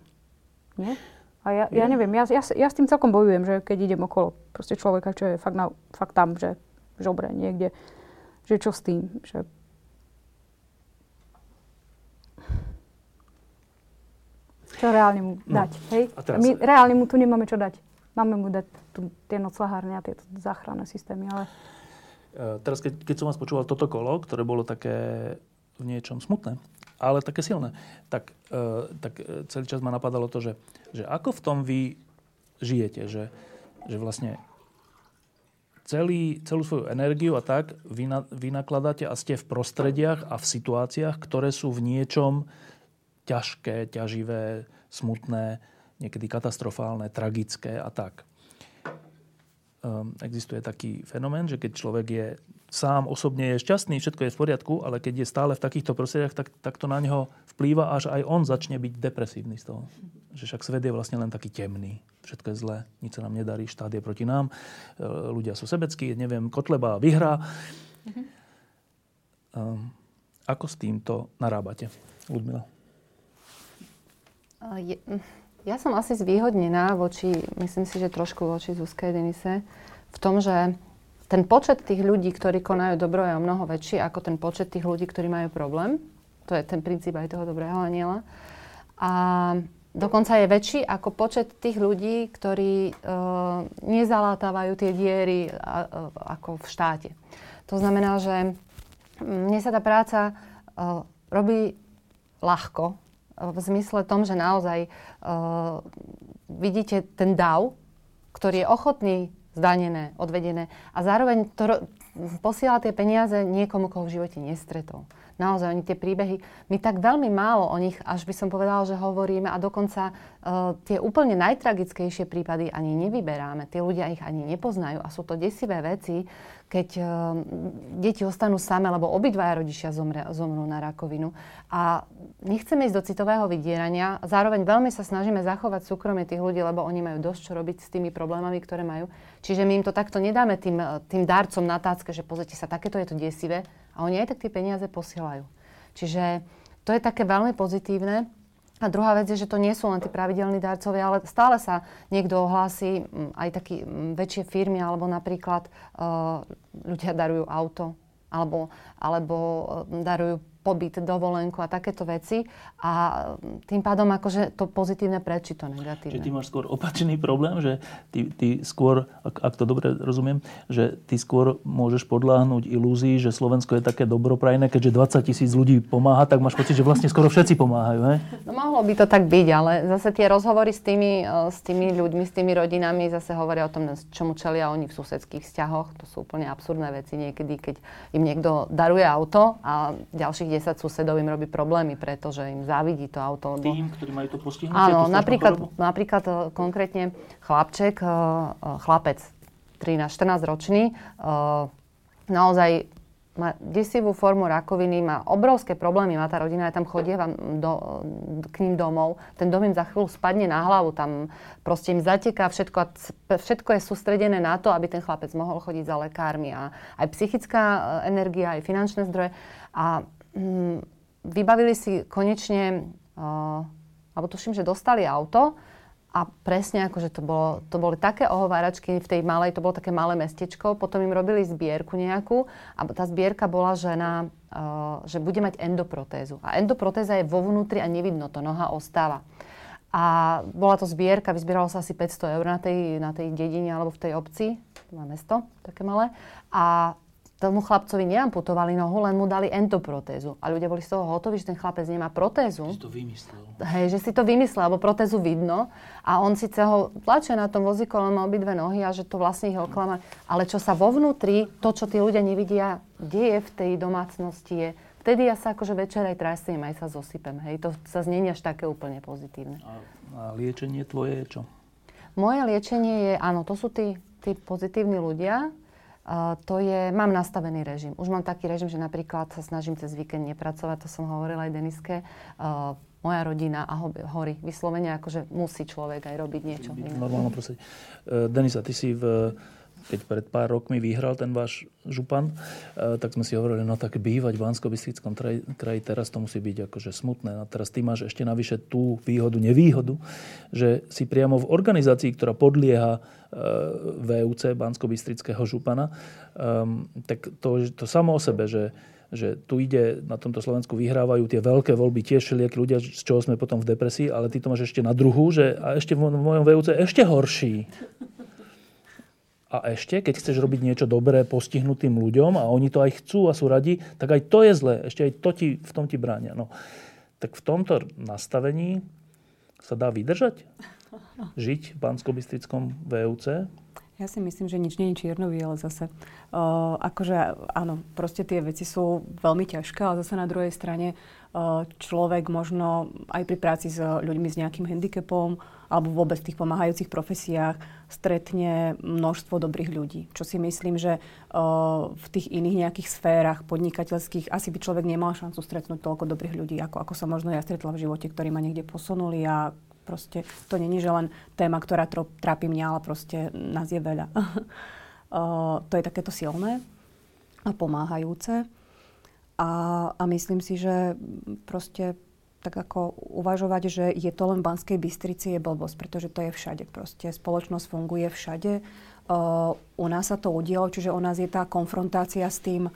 Nie? A ja neviem, ja s tým celkom bojujem, že keď idem okolo proste človeka, čo je fakt tam, že žobre niekde, že čo s tým, že čo reálne mu dať, hej? Teraz... My reálne mu tu nemáme čo dať. Máme mu dať tu tie nocľahárne a tieto záchranné systémy, ale... Teraz, keď som vás počúval toto kolo, ktoré bolo také v niečom smutné, ale také silné, tak celý čas ma napadalo to, že ako v tom vy žijete, že vlastne celú svoju energiu a tak vy nakladáte a ste v prostrediach a v situáciách, ktoré sú v niečom ťažké, ťaživé, smutné, niekedy katastrofálne, tragické a tak. Existuje taký fenomén, že keď človek je sám osobne je šťastný, všetko je v poriadku, ale keď je stále v takýchto prostrediach, tak to na neho vplýva, až aj on začne byť depresívny z toho. Že však svet je vlastne len taký temný. Všetko je zlé, nič sa nám nedarí, štát je proti nám, ľudia sú sebeckí, neviem, Kotleba vyhrá. Ako s týmto narábate, Ľudmila? Ja som asi zvýhodnená voči, myslím si, že trošku voči Zuzke a Denise, v tom, že ten počet tých ľudí, ktorí konajú dobro, je o mnoho väčší ako ten počet tých ľudí, ktorí majú problém. To je ten princíp aj toho dobrého anjela. A dokonca je väčší ako počet tých ľudí, ktorí nezalátavajú tie diery ako v štáte. To znamená, že mne sa tá práca robí ľahko, v zmysle tom, že naozaj vidíte ten dav, ktorý je ochotný, zdanené, odvedené a zároveň to posiela tie peniaze niekomu, koho v živote nestretol. Naozaj, oni tie príbehy, my tak veľmi málo o nich, až by som povedala, že hovoríme a dokonca tie úplne najtragickejšie prípady ani nevyberáme. Tí ľudia ich ani nepoznajú a sú to desivé veci, keď deti ostanú samé, lebo obidvaja rodičia zomrú na rakovinu. A nechceme ísť do citového vydierania. Zároveň veľmi sa snažíme zachovať súkromie tých ľudí, lebo oni majú dosť čo robiť s tými problémami, ktoré majú. Čiže my im to takto nedáme tým dárcom na tácke, že pozrite sa, takéto je to desivé. A oni aj tak tie peniaze posielajú. Čiže to je také veľmi pozitívne. A druhá vec je, že to nie sú len tí pravidelní darcovia, ale stále sa niekto ohlási, aj také väčšie firmy, alebo napríklad ľudia darujú auto, alebo darujú pobyt, dovolenku a takéto veci. A tým pádom akože to pozitívne prečí to negatívne. Čiže ty máš skôr opačný problém, že ty skôr, ak to dobre rozumiem, že ty skôr môžeš podľahnúť ilúzii, že Slovensko je také dobroprajné, keďže 20 000 ľudí pomáha, tak máš pocit, že vlastne skoro všetci pomáhajú, hej? No mohlo by to tak byť, ale zase tie rozhovory s tými ľuďmi, s tými rodinami zase hovoria o tom, čomu čelia oni v susedských vzťahoch. To sú úplne absurdné veci niekedy, keď im niekto daruje auto a ďalších 10 susedov im robí problémy, pretože im závidí to auto. Lebo... Tým, ktorí majú to postihnutie? Áno, napríklad konkrétne chlapec, 13-14 ročný, naozaj má desivú formu rakoviny, má obrovské problémy, má tá rodina, aj tam chodieva k ním domov, ten dom im za chvíľu spadne na hlavu, tam proste im zateká všetko a všetko je sústredené na to, aby ten chlapec mohol chodiť za lekármi a aj psychická energia, aj finančné zdroje a vybavili si konečne alebo tuším, že dostali auto a presne akože to boli také ohováračky v tej malej, to bolo také malé mestečko, potom im robili zbierku nejakú a tá zbierka bola, že že bude mať endoprotézu. A endoprotéza je vo vnútri a nevidno to, noha ostáva. A bola to zbierka, vyzbieralo sa asi 500 eur na tej dedine alebo v tej obci, to má mesto, také malé. A tomu chlapcovi neamputovali nohu, len mu dali endoprotézu. A ľudia boli z toho hotoví, že ten chlapec nemá protézu. Že to vymyslel. Hej, že si to vymyslel, alebo protézu vidno. A on síce ho tlačil na tom vozíku, len mal obidve nohy a že to vlastne ich oklamal. Ale čo sa vo vnútri, to, čo tí ľudia nevidia, deje v tej domácnosti je... Vtedy ja sa akože večer aj trasiem, aj sa zosypem, hej. To sa nie je až také úplne pozitívne. A liečenie tvoje je čo? Moje liečenie je, áno, to sú tí pozitívni ľudia. Mám nastavený režim. Už mám taký režim, že napríklad sa snažím cez víkend nepracovať, to som hovorila aj Deniske. Moja rodina a hory. Vyslovene akože musí človek aj robiť niečo. Normálne proste. Denisa, ty si keď pred pár rokmi vyhral ten váš župan, tak sme si hovorili, no tak bývať v Bansko-Bystrickom kraji teraz to musí byť akože smutné. A teraz ty máš ešte navyše tú výhodu, nevýhodu, že si priamo v organizácii, ktorá podlieha VUC, Bansko-Bystrického župana, tak to samo o sebe, že tu ide, na tomto Slovensku vyhrávajú tie veľké voľby tiež všelijakí ľudia, z čoho sme potom v depresii, ale ty to máš ešte na druhú, že a ešte v mojom VUC ešte horší. A ešte, keď chceš robiť niečo dobré postihnutým ľuďom a oni to aj chcú a sú radi, tak aj to je zlé. Ešte aj to v tom ti bránia. No. Tak v tomto nastavení sa dá vydržať? Žiť v Banskobystrickom VUC? Ja si myslím, že nič nie je čierno-biele zase. Akože áno, proste tie veci sú veľmi ťažké, ale zase na druhej strane človek možno aj pri práci s ľuďmi s nejakým handicapom alebo vôbec v tých pomáhajúcich profesiách stretne množstvo dobrých ľudí. Čo si myslím, že v tých iných nejakých sférach podnikateľských asi by človek nemal šancu stretnúť toľko dobrých ľudí, ako sa možno ja stretla v živote, ktorí ma niekde posunuli a proste to není, že len téma, ktorá trápi mňa, ale proste nás je veľa. To je takéto silné a pomáhajúce a myslím si, že proste tak ako uvažovať, že je to len v Banskej Bystrici je blbosť, pretože to je všade proste. Spoločnosť funguje všade. U nás sa to udialo, čiže u nás je tá konfrontácia s tým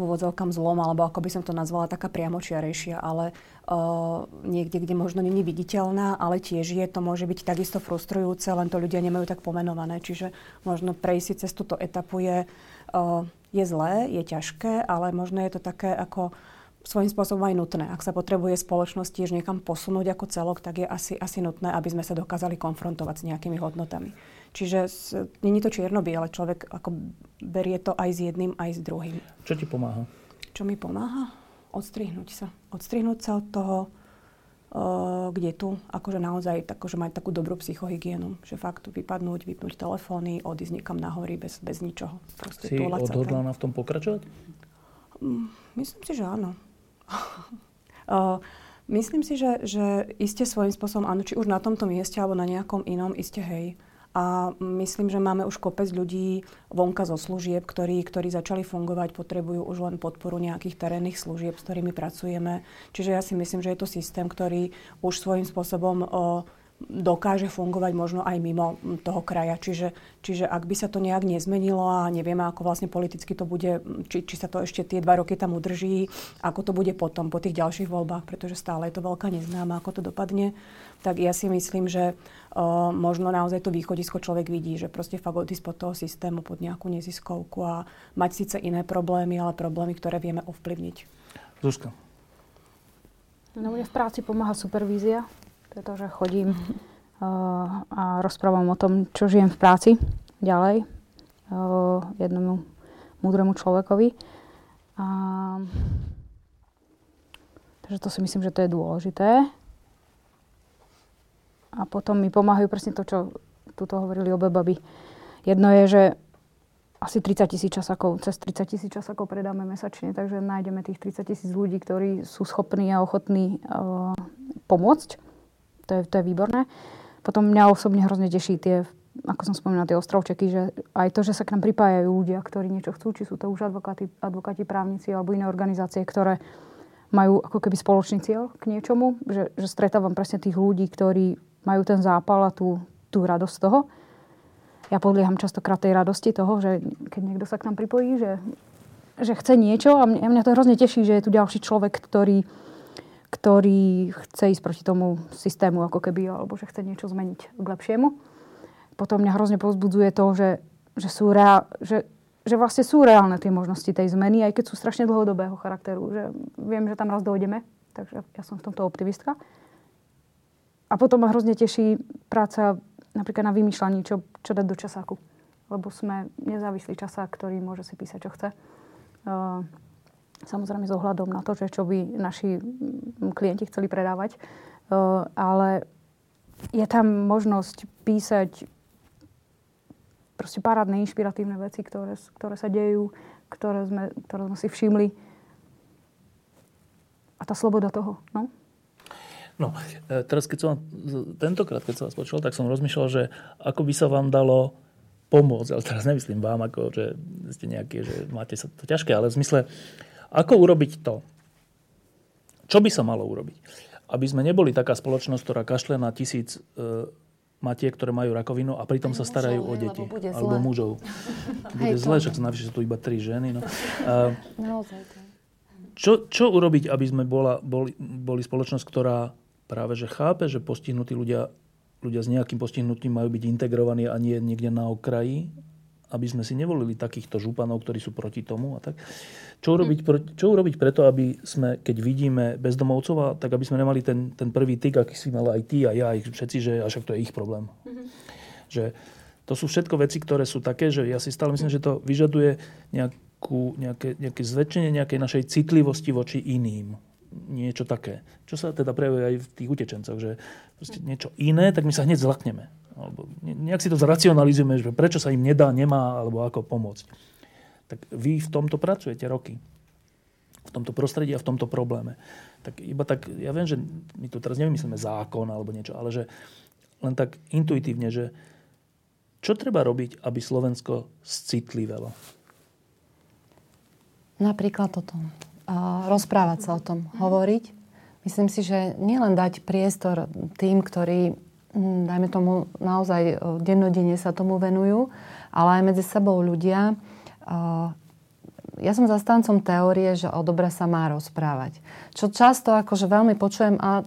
úvodzovkám zlom, alebo ako by som to nazvala, taká priamočiarejšia, ale niekde, kde možno není viditeľná, ale tiež je, to môže byť takisto frustrujúce, len to ľudia nemajú tak pomenované. Čiže možno prejsť si cez túto etapu je zlé, je ťažké, ale možno je to také ako svojím spôsobom aj nutné. Ak sa potrebuje spoločnosť tiež niekam posunúť ako celok, tak je asi nutné, aby sme sa dokázali konfrontovať s nejakými hodnotami. Čiže není to čierno-biele, ale človek ako berie to aj s jedným, aj s druhým. Čo ti pomáha? Čo mi pomáha? Odstrihnúť sa. Odstrihnúť sa od toho, kde tu, akože naozaj akože mať takú dobrú psychohygienu. Že fakt vypnúť telefóny, odísť niekam nahori bez ničoho. Proste si odhodlaná v tom pokračovať? Myslím si, že áno. Myslím si, že iste svojím spôsobom, áno, či už na tomto mieste, alebo na nejakom inom, iste hej. A myslím, že máme už kopec ľudí vonka zo služieb, ktorí začali fungovať, potrebujú už len podporu nejakých terénnych služieb, s ktorými pracujeme. Čiže ja si myslím, že je to systém, ktorý už svojím spôsobom dokáže fungovať možno aj mimo toho kraja. Čiže ak by sa to nejak nezmenilo a nevieme, ako vlastne politicky to bude, či sa to ešte tie 2 roky tam udrží, ako to bude potom, po tých ďalších voľbách, pretože stále je to veľká neznáma, ako to dopadne, tak ja si myslím, že možno naozaj to východisko človek vidí, že proste fakt odísť pod toho systému, pod nejakú neziskovku a mať síce iné problémy, ale problémy, ktoré vieme ovplyvniť. Zuzka. No mne v práci pomáha supervízia, pretože chodím a rozprávam o tom, čo žijem v práci ďalej jednomu múdremu človekovi. Takže to si myslím, že to je dôležité. A potom mi pomáhajú presne to, čo tuto hovorili obe baby. Jedno je, že asi 30 000 časakov, cez 30 000 časakov predáme mesačne, takže nájdeme tých 30 000 ľudí, ktorí sú schopní a ochotní pomôcť. To je výborné. Potom mňa osobne hrozne teší tie, ako som spomínala, tie ostrovčeky, že aj to, že sa k nám pripájajú ľudia, ktorí niečo chcú, či sú to už advokáti, právnici alebo iné organizácie, ktoré majú ako keby spoločný cieľ k niečomu, že stretávam presne tých ľudí, ktorí majú ten zápal a tú radosť toho. Ja podlieham častokrát tej radosti toho, že keď niekto sa k nám pripojí, že chce niečo a mňa to hrozne teší, že je tu ďalší človek, ktorý chce ísť proti tomu systému ako keby, alebo že chce niečo zmeniť k lepšiemu. Potom mňa hrozne povzbudzuje to, že vlastne sú reálne tie možnosti tej zmeny, aj keď sú strašne dlhodobého charakteru. Že viem, že tam raz dojdeme, takže ja som v tomto optimistka. A potom ma hrozne teší práca napríklad na vymýšľaní, čo dať do časáku. Lebo sme nezávislý časák, ktorý môže si písať, čo chce. Samozrejme s ohľadom na to, že čo by naši klienti chceli predávať. Ale je tam možnosť písať proste parádne, inšpiratívne veci, ktoré sa dejú, ktoré sme si všimli. A tá sloboda toho, no? No, teraz keď som vás počul, tak som rozmýšľal, že ako by sa vám dalo pomôcť, ale teraz nemyslím vám, ako, že ste nejaké, že máte sa to ťažké, ale v zmysle, ako urobiť to? Čo by sa malo urobiť? Aby sme neboli taká spoločnosť, ktorá kašle na 1000 matiek, ktoré majú rakovinu a pritom sa starajú o deti. Alebo mužov. Bude zle, však navyše sú tu iba 3 ženy. No. Čo urobiť, aby sme boli spoločnosť, ktorá práve že chápe, že postihnutí ľudia s nejakým postihnutím majú byť integrovaní a nie niekde na okraji, aby sme si nevolili takýchto županov, ktorí sú proti tomu a tak. Čo urobiť preto, aby sme, keď vidíme bezdomovcov, tak aby sme nemali ten prvý tyk, aký si mal aj ty a ja, ich všetci, že však to je ich problém. Mm-hmm. Že to sú všetko veci, ktoré sú také, že ja si stále myslím, že to vyžaduje nejaké zväčšenie nejakej našej citlivosti voči iným. Niečo také. Čo sa teda prejavuje aj v tých utečencoch, že proste niečo iné, tak my sa hneď zlakneme. Alebo nejak si to zracionalizujeme, že prečo sa im nedá, nemá, alebo ako pomôcť. Tak vy v tomto pracujete roky. V tomto prostredí a v tomto probléme. Tak iba tak, ja viem, že my tu teraz nevymyslíme zákon alebo niečo, ale že len tak intuitívne, že čo treba robiť, aby Slovensko scitlivelo? Napríklad toto. Rozprávať sa o tom. Hovoriť. Myslím si, že nielen dať priestor tým, ktorí dajme tomu naozaj dennodenne sa tomu venujú, ale aj medzi sebou ľudia. Ja som zastancom teórie, že o dobre sa má rozprávať. Čo často akože veľmi počujem a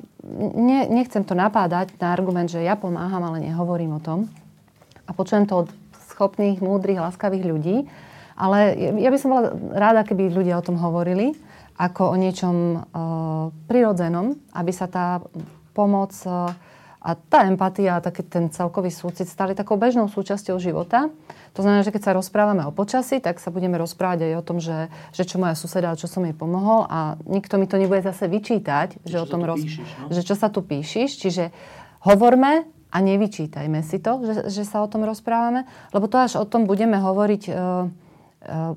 nechcem to napádať na argument, že ja pomáham, ale nehovorím o tom. A počujem to od schopných, múdrych, láskavých ľudí. Ale ja by som bola ráda, keby ľudia o tom hovorili, ako o niečom prirodzenom, aby sa tá pomoc a tá empatia a taký ten celkový súcit stali takou bežnou súčasťou života. To znamená, že keď sa rozprávame o počasí, tak sa budeme rozprávať aj o tom, že čo moja suseda, čo som jej pomohol a nikto mi to nebude zase vyčítať, že o tom píšiš, no? Že čo sa tu píšiš. Čiže hovorme a nevyčítajme si to, že sa o tom rozprávame, lebo to až o tom budeme hovoriť,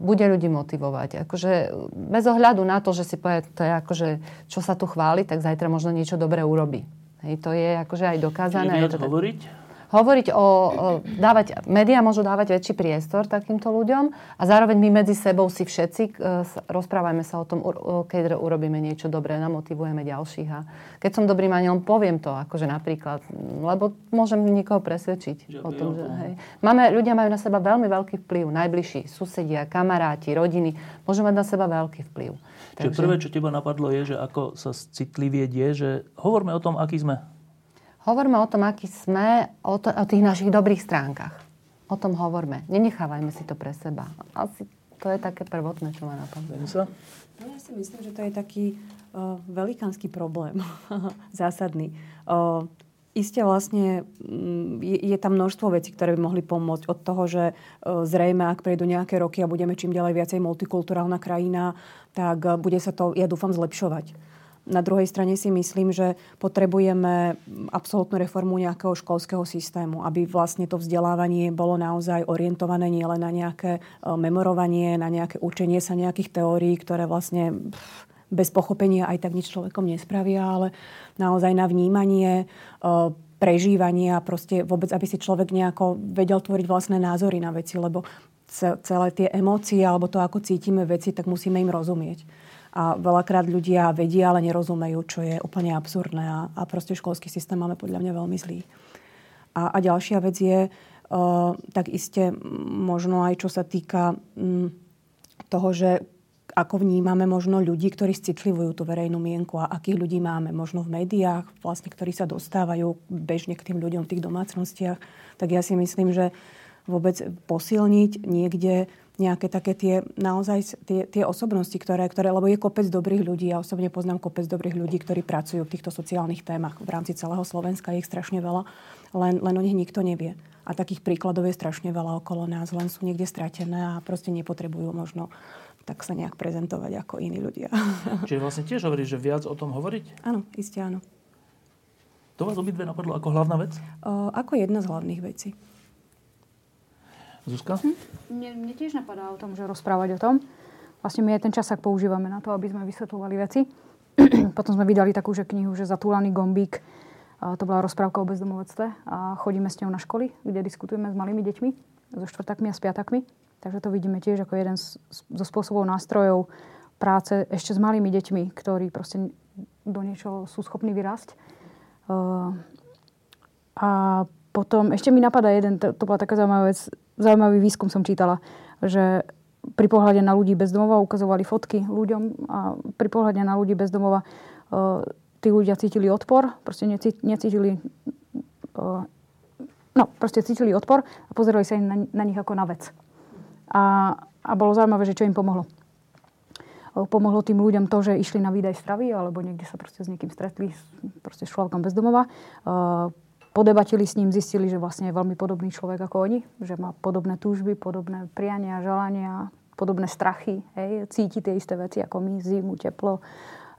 bude ľudí motivovať. Akože bez ohľadu na to, že si povie, to je akože, čo sa tu chváli, tak zajtra možno niečo dobré urobí. Hej, to je akože aj dokázané. Čiže hovoriť? Hovoriť dávať, médiá môžu dávať väčší priestor takýmto ľuďom a zároveň my medzi sebou si všetci rozprávajme sa o tom, keď urobíme niečo dobré, namotivujeme ďalších. A keď som dobrým anjelom, poviem to akože napríklad, lebo môžem niekoho presvedčiť o tom, že hej. Ľudia majú na seba veľmi veľký vplyv, najbližší, susedia, kamaráti, rodiny, môžu mať na seba veľký vplyv. Čiže prvé, čo teba napadlo, je, že ako sa citlivieť je, že hovorme o tom, aký sme. Hovorme o tom, aký sme, o tých našich dobrých stránkach. O tom hovorme. Nenechávajme si to pre seba. Asi to je také prvotné, čo ma napadlo. No, ja si myslím, že to je taký velikánsky problém. Zásadný. Isté vlastne je tam množstvo vecí, ktoré by mohli pomôcť. Od toho, že zrejme, ak prejdú nejaké roky a budeme čím ďalej viacej multikulturálna krajina, tak bude sa to, ja dúfam, zlepšovať. Na druhej strane si myslím, že potrebujeme absolútnu reformu nejakého školského systému, aby vlastne to vzdelávanie bolo naozaj orientované nielen na nejaké memorovanie, na nejaké učenie sa nejakých teórií, ktoré vlastne bez pochopenia aj tak nič človekom nespravia, ale naozaj na vnímanie, prežívanie a proste vôbec, aby si človek nejako vedel tvoriť vlastné názory na veci, lebo celé tie emócie alebo to, ako cítime veci, tak musíme im rozumieť. A veľakrát ľudia vedia, ale nerozumejú, čo je úplne absurdné. A proste školský systém máme podľa mňa veľmi zlý. A ďalšia vec je, tak iste možno aj čo sa týka toho, že ako vnímame možno ľudí, ktorí citlivujú tú verejnú mienku a akých ľudí máme možno v médiách, vlastne, ktorí sa dostávajú bežne k tým ľuďom v tých domácnostiach. Tak ja si myslím, že vôbec posilniť niekde nejaké také tie naozaj tie osobnosti, ktoré, lebo je kopec dobrých ľudí. Ja osobne poznám kopec dobrých ľudí, ktorí pracujú v týchto sociálnych témach. V rámci celého Slovenska je ich strašne veľa, len o nich nikto nevie. A takých príkladov je strašne veľa okolo nás, len sú niekde stratené a proste nepotrebujú možno tak sa nejak prezentovať ako iní ľudia. Čiže vlastne tiež hovoríš, že viac o tom hovoriť? Áno, iste áno. To vás obidve napadlo ako hlavná vec? Ako jedna z hlavných vecí. Zuzka? Mne tiež napadá o tom, že rozprávať o tom. Vlastne my aj ten čas, ak používame na to, aby sme vysvetľovali veci. Potom sme vydali takú že knihu, že Zatúlaný gombík. To bola rozprávka o bezdomovectve. A chodíme s ňou na školy, kde diskutujeme s malými deťmi, so štvrtakmi a s piatakmi. Takže to vidíme tiež ako jeden zo spôsobov nástrojov práce ešte s malými deťmi, ktorí proste do niečoho sú schopní vyrásť. A potom ešte mi napadá jeden, to bola taká zaujímavá vec, zaujímavý výskum som čítala, že pri pohľade na ľudí bez domova ukazovali fotky ľuďom a pri pohľade na ľudí bez domova tí ľudia cítili odpor, proste cítili odpor a pozerali sa im na nich ako na vec. A bolo zaujímavé, že čo im pomohlo. Pomohlo tým ľuďom to, že išli na výdaj stravy alebo niekde sa proste s niekým stretli, proste s človekom bez domova. Podebatili s ním, zistili, že vlastne je veľmi podobný človek ako oni, že má podobné túžby, podobné priania, želania, podobné strachy, hej, cíti tie isté veci ako my, zimu, teplo,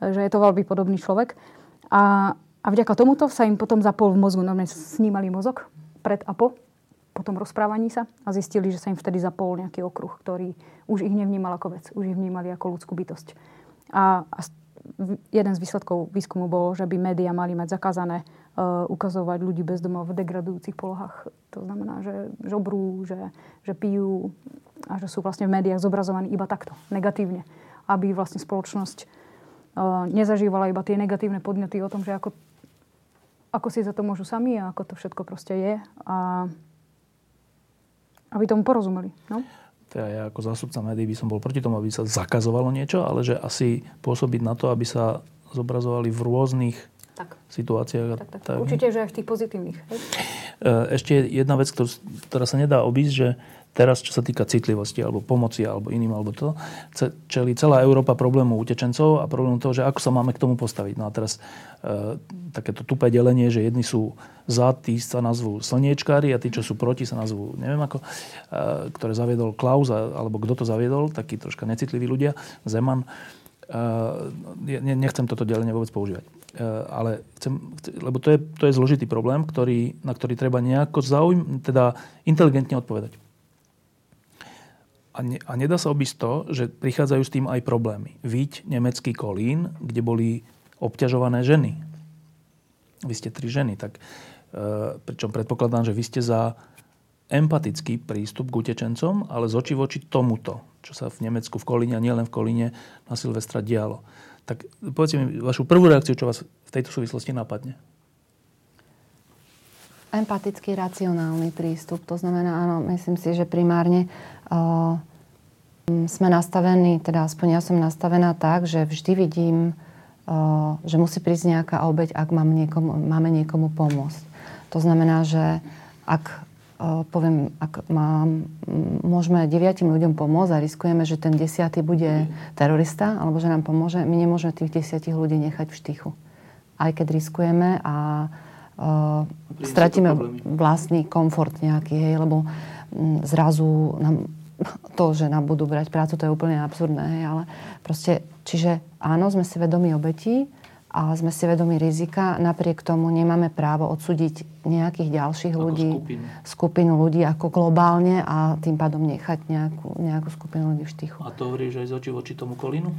že je to veľmi podobný človek. A vďaka tomuto sa im potom zapol v mozgu, normálne snímali mozog pred a po tom rozprávaní sa a zistili, že sa im vtedy zapol nejaký okruh, ktorý už ich nevnímal ako vec, už ich vnímali ako ľudskú bytosť. A jeden z výsledkov výskumu bolo, že by médiá mali mať zakázané ukazovať ľudí bez domova v degradujúcich polohách. To znamená, že žobrú, že pijú a že sú vlastne v médiách zobrazovaní iba takto, negatívne. Aby vlastne spoločnosť nezažívala iba tie negatívne podnety o tom, že ako si za to môžu sami a ako to všetko proste je. A aby tomu porozumeli. No? Teda ja ako zástupca médií by som bol proti tomu, aby sa zakazovalo niečo, ale že asi pôsobiť na to, aby sa zobrazovali v rôznych situáciách. Tak. Určite, že aj v tých pozitívnych. Hej? Ešte jedna vec, ktorá sa nedá obísť, že teraz, čo sa týka citlivosti, alebo pomoci, alebo iným, alebo to, čelí celá Európa problému utečencov a problému toho, že ako sa máme k tomu postaviť. No a teraz takéto tupé delenie, že jedni sú za, tí sa nazvú slniečkári a tí, čo sú proti, sa nazvú neviem ako, ktoré zaviedol Klaus, alebo kto to zaviedol, takí troška necitliví ľudia, Zeman. Nechcem toto delenie vôbec používať. Ale lebo to je zložitý problém, na ktorý treba nejako teda inteligentne odpovedať. A nedá sa obísť to, že prichádzajú s tým aj problémy. Víť nemecký Kolín, kde boli obťažované ženy. Vy ste 3 ženy, tak pričom predpokladám, že vy ste za empatický prístup k utečencom, ale z očí voči tomuto, čo sa v Nemecku, v Kolíne a nielen v Kolíne na Silvestra dialo. Tak povedzte mi vašu prvú reakciu, čo vás v tejto súvislosti napadne. Empatický, racionálny prístup. To znamená, áno, myslím si, že primárne sme nastavení, teda aspoň ja som nastavená tak, že vždy vidím, že musí prísť nejaká obeť, ak máme niekomu pomôcť. To znamená, že môžeme 9 ľuďom pomôcť a riskujeme, že ten 10. bude terorista, alebo že nám pomôže. My nemôžeme tých 10 ľudí nechať v štychu. Aj keď riskujeme a stratíme vlastný komfort nejaký, hej, lebo zrazu nám to, že nám budú brať prácu, to je úplne absurdné, hej, ale proste, čiže áno, sme si vedomi obetí a sme si vedomi rizika, napriek tomu nemáme právo odsúdiť nejakých ďalších ľudí, skupinu ľudí ako globálne a tým pádom nechať nejakú skupinu ľudí v štychu. A to hovoríš aj z očí voči tomu Kolínu?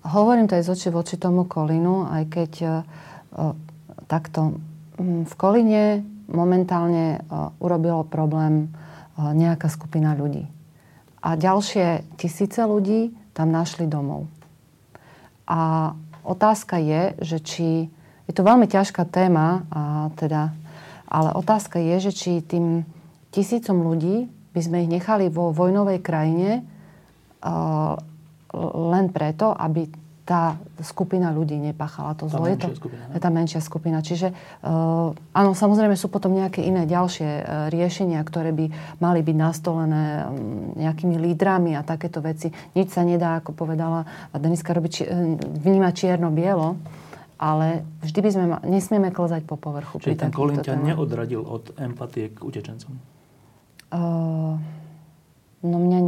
Hovorím to aj z očí voči tomu Kolínu, aj keď takto v Kolíne momentálne urobilo problém nejaká skupina ľudí. A ďalšie tisíce ľudí tam našli domov. A otázka je, že či... Je to veľmi ťažká téma, ale otázka je, že či tým tisícom ľudí by sme ich nechali vo vojnovej krajine len preto, aby tá skupina ľudí nepáchala to zlo. Je tá menšia skupina. Čiže áno, samozrejme sú potom nejaké iné ďalšie riešenia, ktoré by mali byť nastolené nejakými lídrami a takéto veci. Nič sa nedá, ako povedala Deniska, vnímať čierno-bielo, ale vždy by sme nesmieme klzať po povrchu. Čiže ten Kolín ťa neodradil od empatie k utečencom? No mňa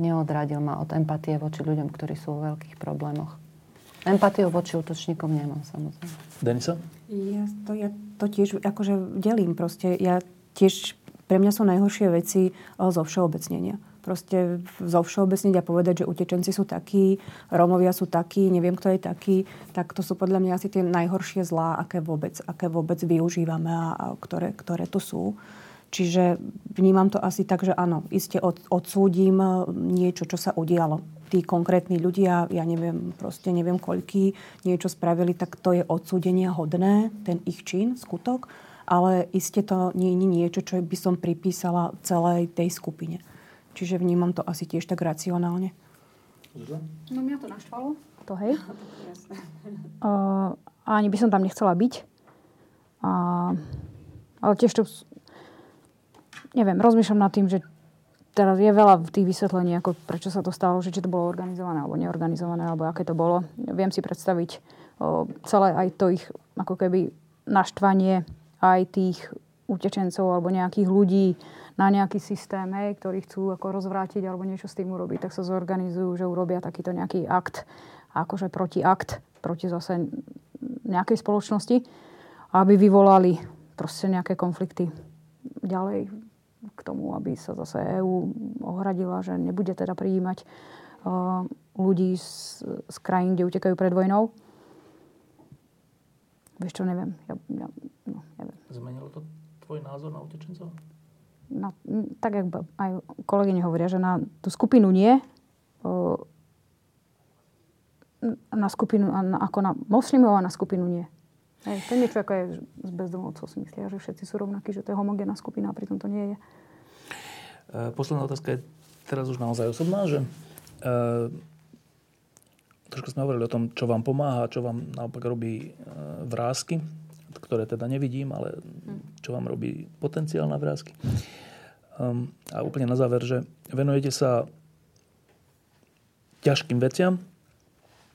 neodradil ma od empatie voči ľuďom, ktorí sú vo veľkých problémoch. Empatiu voči útočníkom nemám, samozrejme. Denisa? Ja to tiež akože delím proste. Ja tiež, pre mňa sú najhoršie veci zo všeobecnenia. Proste zo všeobecnenia povedať, že utečenci sú takí, Rómovia sú takí, neviem, kto je taký, tak to sú podľa mňa asi tie najhoršie zlá, aké vôbec využívame a ktoré tu sú. Čiže vnímam to asi tak, že áno, iste odsúdim niečo, čo sa udialo. Tí konkrétni ľudia, ja neviem koľkí, niečo spravili, tak to je odsúdenia hodné, ten ich čin, skutok, ale iste to nie je niečo, čo by som pripísala celej tej skupine. Čiže vnímam to asi tiež tak racionálne. No mňa to naštvalo. To hej. Ani by som tam nechcela byť. Ale tiež to... Neviem, rozmýšľam nad tým, že teraz je veľa tých vysvetlení, ako prečo sa to stalo, že či to bolo organizované alebo neorganizované, alebo aké to bolo. Viem si predstaviť celé aj to ich ako keby naštvanie aj tých utečencov alebo nejakých ľudí na nejaký systém, ktorí chcú ako rozvrátiť alebo niečo s tým urobiť, tak sa zorganizujú, že urobia takýto nejaký akt, akože protiakt, proti zase nejakej spoločnosti, aby vyvolali proste nejaké konflikty ďalej k tomu, aby sa zase EU ohradila, že nebude teda prijímať ľudí z krajín, kde utekajú pred vojnou. Vieš čo, neviem. Ja neviem. Zmenilo to tvoj názor na utečencov? No, tak, jak aj kolegyne hovoria, že na tú skupinu nie. Na skupinu, ako na moslimov a na skupinu nie. To je niečo, ako je z bezdomovcov, si myslia, že všetci sú rovnakí, že to je homogénna skupina a pritom to nie je. Posledná otázka je teraz už naozaj osobná, že trošku sme hovorili o tom, čo vám pomáha, čo vám naopak robí vrásky, ktoré teda nevidím, ale čo vám robí potenciál na vrásky. A úplne na záver, že venujete sa ťažkým veciam,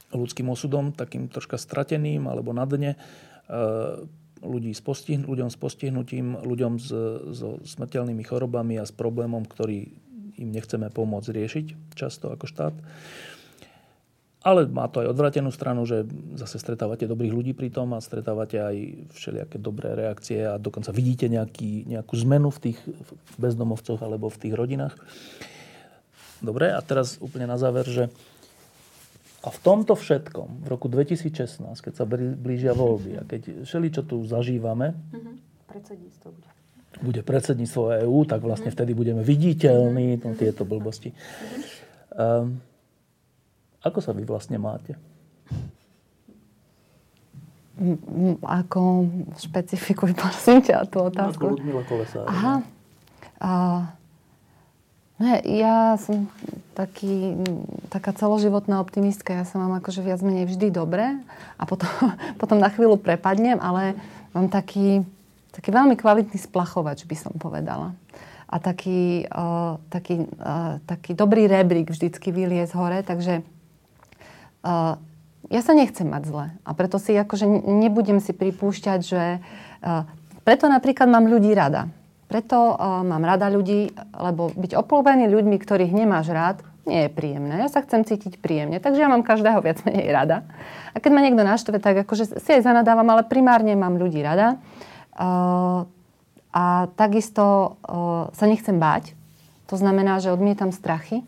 ľudským osudom, takým troška strateným alebo na dne, ľuďom s postihnutím, ľuďom so smrteľnými chorobami a s problémom, ktorý im nechceme pomôcť riešiť často ako štát. Ale má to aj odvratenú stranu, že zase stretávate dobrých ľudí pri tom a stretávate aj všelijaké dobré reakcie a dokonca vidíte nejakú zmenu v tých bezdomovcoch alebo v tých rodinách. Dobre, a teraz úplne na záver, že a v tomto všetkom, v roku 2016, keď sa blížia voľby a keď všeličo tu zažívame... Predsedníctvo bude. Bude predsedníctvo EU, tak vlastne vtedy budeme viditeľní, tieto blbosti. Ako sa vy vlastne máte? Ako špecifikuj, prosím ťa, tú otázku. Ako Ľudmila Kolesárová. Aha. Ja som taká celoživotná optimistka. Ja sa mám akože viac menej vždy dobre a potom na chvíľu prepadnem, ale mám taký veľmi kvalitný splachovač, by som povedala. A taký dobrý rebrík vždycky vyliez hore, takže ja sa nechcem mať zle. A preto si akože nebudem si pripúšťať, že... Preto napríklad mám ľudí rada. Preto mám rada ľudí, lebo byť obklopený ľuďmi, ktorých nemáš rád, nie je príjemné. Ja sa chcem cítiť príjemne, takže ja mám každého viac menej rada. A keď ma niekto naštve, tak akože si aj zanadávam, ale primárne mám ľudí rada. A takisto sa nechcem báť. To znamená, že odmietam strachy.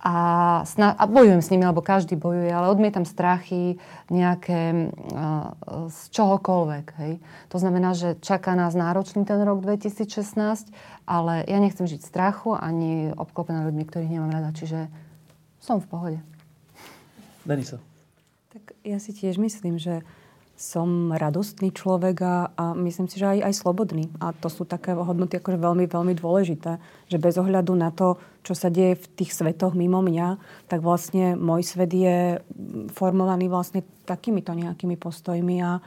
a bojujem s nimi, alebo každý bojuje, ale odmietam strachy nejaké z čohokoľvek. Hej. To znamená, že čaká nás náročný ten rok 2016, ale ja nechcem žiť strachu ani obklopená ľuďmi, ktorých nemám rada, čiže som v pohode. Denisa. Tak ja si tiež myslím, že som radostný človek a myslím si, že aj slobodný. A to sú také hodnoty akože veľmi, veľmi dôležité. Že bez ohľadu na to, čo sa deje v tých svetoch mimo mňa, tak vlastne môj svet je formovaný vlastne takýmito nejakými postojmi. A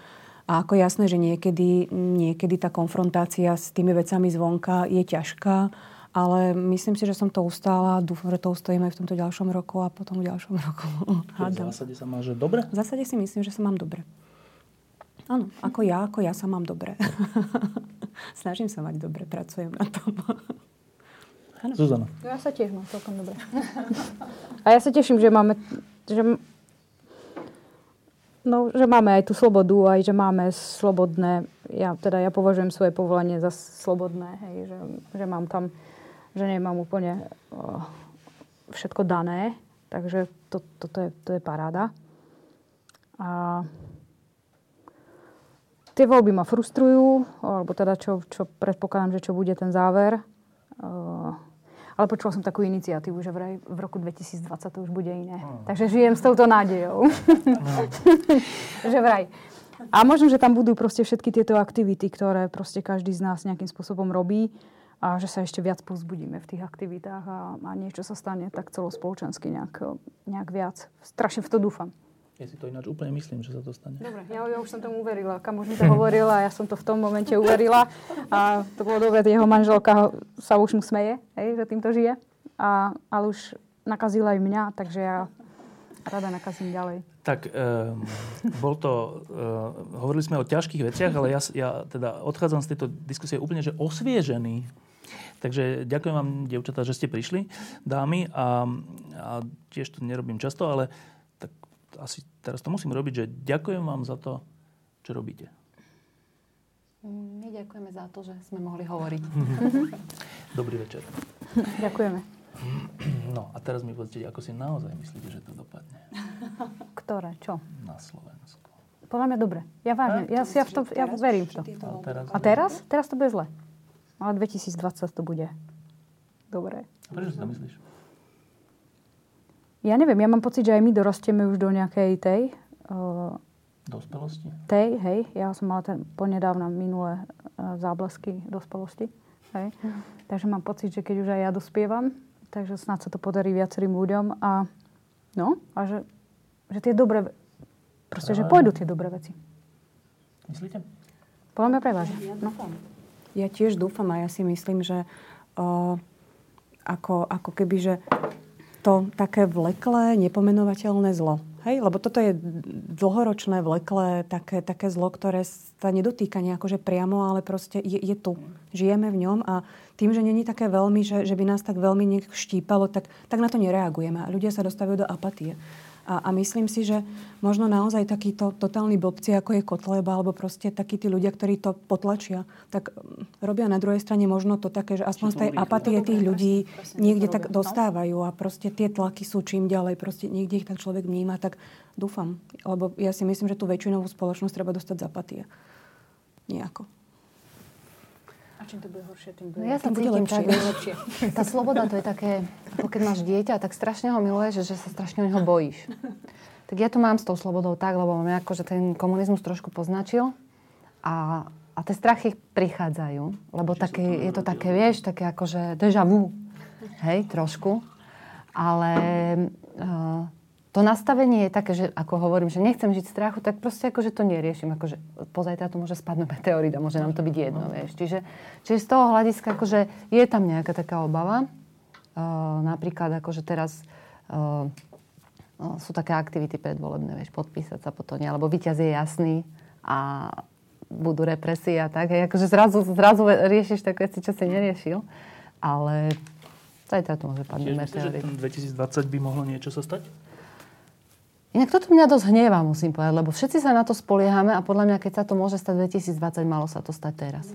ako jasné, že niekedy tá konfrontácia s tými vecami zvonka je ťažká, ale myslím si, že som to ustála. Dúfam, že to ustojím aj v tomto ďalšom roku a potom v ďalšom roku. V zásade sa máš dobre? V zásade si myslím, že sa mám dobre. Áno, ako ja sa mám dobre. Snažím sa mať dobre, pracujem na tom. Áno. Zuzana. Ja sa tiež mám celkom dobre. A ja sa teším, že máme... že máme aj tú slobodu, aj že máme slobodné, ja považujem svoje povolanie za slobodné, hej, že mám tam, že nemám úplne všetko dané, takže to je paráda. A tie voľby ma frustrujú, alebo teda čo predpokladám, že čo bude ten záver. Ale počula som takú iniciatívu, že v roku 2020 to už bude iné. Takže žijem s touto nádejou. Že vraj. A možno, že tam budú proste všetky tieto aktivity, ktoré proste každý z nás nejakým spôsobom robí a že sa ešte viac povzbudíme v tých aktivitách a niečo sa stane tak celospoločensky nejak viac. Strašne v to dúfam. Ja si to ináč úplne myslím, že sa to stane. Dobre, ja už som tomu uverila. Kamož mi to hovorila, ja som to v tom momente uverila. A to bolo dobre, jeho manželka sa už mu smeje, hej, že týmto žije. Ale už nakazila aj mňa, takže ja rada nakazím ďalej. Tak, hovorili sme o ťažkých veciach, ale ja teda odchádzam z tejto diskusie úplne, že osviežený. Takže ďakujem vám, dievčatá, že ste prišli, dámy. A tiež to nerobím často, ale asi teraz to musím robiť, že ďakujem vám za to, čo robíte. My ďakujeme za to, že sme mohli hovoriť. Dobrý večer. Ďakujeme. No a teraz mi povedzte, ako si naozaj myslíte, že to dopadne. Ktoré? Čo? Na Slovensku. Podľa mňa dobre. Ja vážne. Ja verím v to. A teraz? Teraz to bude zle. Ale 2020 to bude. Dobre. A prečo si to myslíš? Ja neviem, ja mám pocit, že aj my dorastieme už do nejakej tej... dospelosti? Tej, hej. Ja som mala ponedávna minulé záblesky dospelosti. Hej. Takže mám pocit, že keď už aj ja dospievam, takže snáď sa to podarí viacerým ľuďom a že tie dobré... Proste, že pôjdu tie dobré veci. Myslíte? Podľa mňa prevážne. Ja dúfam. Ja tiež dúfam a ja si myslím, že ako keby, že... to také vleklé, nepomenovateľné zlo. Hej? Lebo toto je dlhoročné, vleklé, také zlo, ktoré sa nedotýka nejakože priamo, ale proste je tu. Žijeme v ňom a tým, že není také veľmi, že by nás tak veľmi niekto štípalo, tak na to nereagujeme. A ľudia sa dostavujú do apatie. A myslím si, že možno naozaj takíto totálni blbci, ako je Kotleba, alebo proste takí tí ľudia, ktorí to potlačia, tak robia na druhej strane možno to také, že aspoň z tej apatie tých ľudí niekde tak dostávajú a proste tie tlaky sú čím ďalej, proste niekde ich tak človek vníma, tak dúfam. Lebo ja si myslím, že tú väčšinovú spoločnosť treba dostať z apatie. Nejako. A čím to bude horšie, tým bude lepšie. Ja sa cítim tak, že lepšie. Tá sloboda, to je také, ako keď máš dieťa, tak strašne ho miluješ, že sa strašne o neho bojíš. Tak ja to mám s tou slobodou tak, lebo mňa akože ten komunizmus trošku poznačil a tie strachy prichádzajú, lebo také, je to také, vieš, také akože déjà vu, hej, trošku. Ale to nastavenie je také, že ako hovorím, že nechcem žiť v strachu, tak proste akože to neriešim. Akože pozajtra to môže spadnúť meteorít a môže nám to byť jedno, vieš. Čiže z toho hľadiska akože je tam nejaká taká obava. Napríklad akože teraz sú také aktivity predvolebné, vieš, podpísať sa potom, alebo víťaz je jasný a budú represie a tak. Hej, akože zrazu riešiš také veci, čo si neriešil. Ale zajtra to môže padnúť meteorít. Myslíš, že 2020 by mohlo niečo sa stať? Inak toto mňa dosť hnieva, musím povedať, lebo všetci sa na to spoliehame a podľa mňa, keď sa to môže stať 2020, malo sa to stať teraz.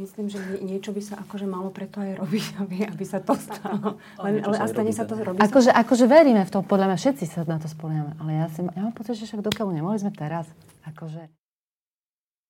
Myslím, že niečo by sa akože malo preto aj robiť, aby sa to stalo. Ale stane sa to robiť. Akože veríme v tom, podľa mňa všetci sa na to spoliehame. Ale ja mám pocit, že však dokiaľ nemohli sme teraz. Akože...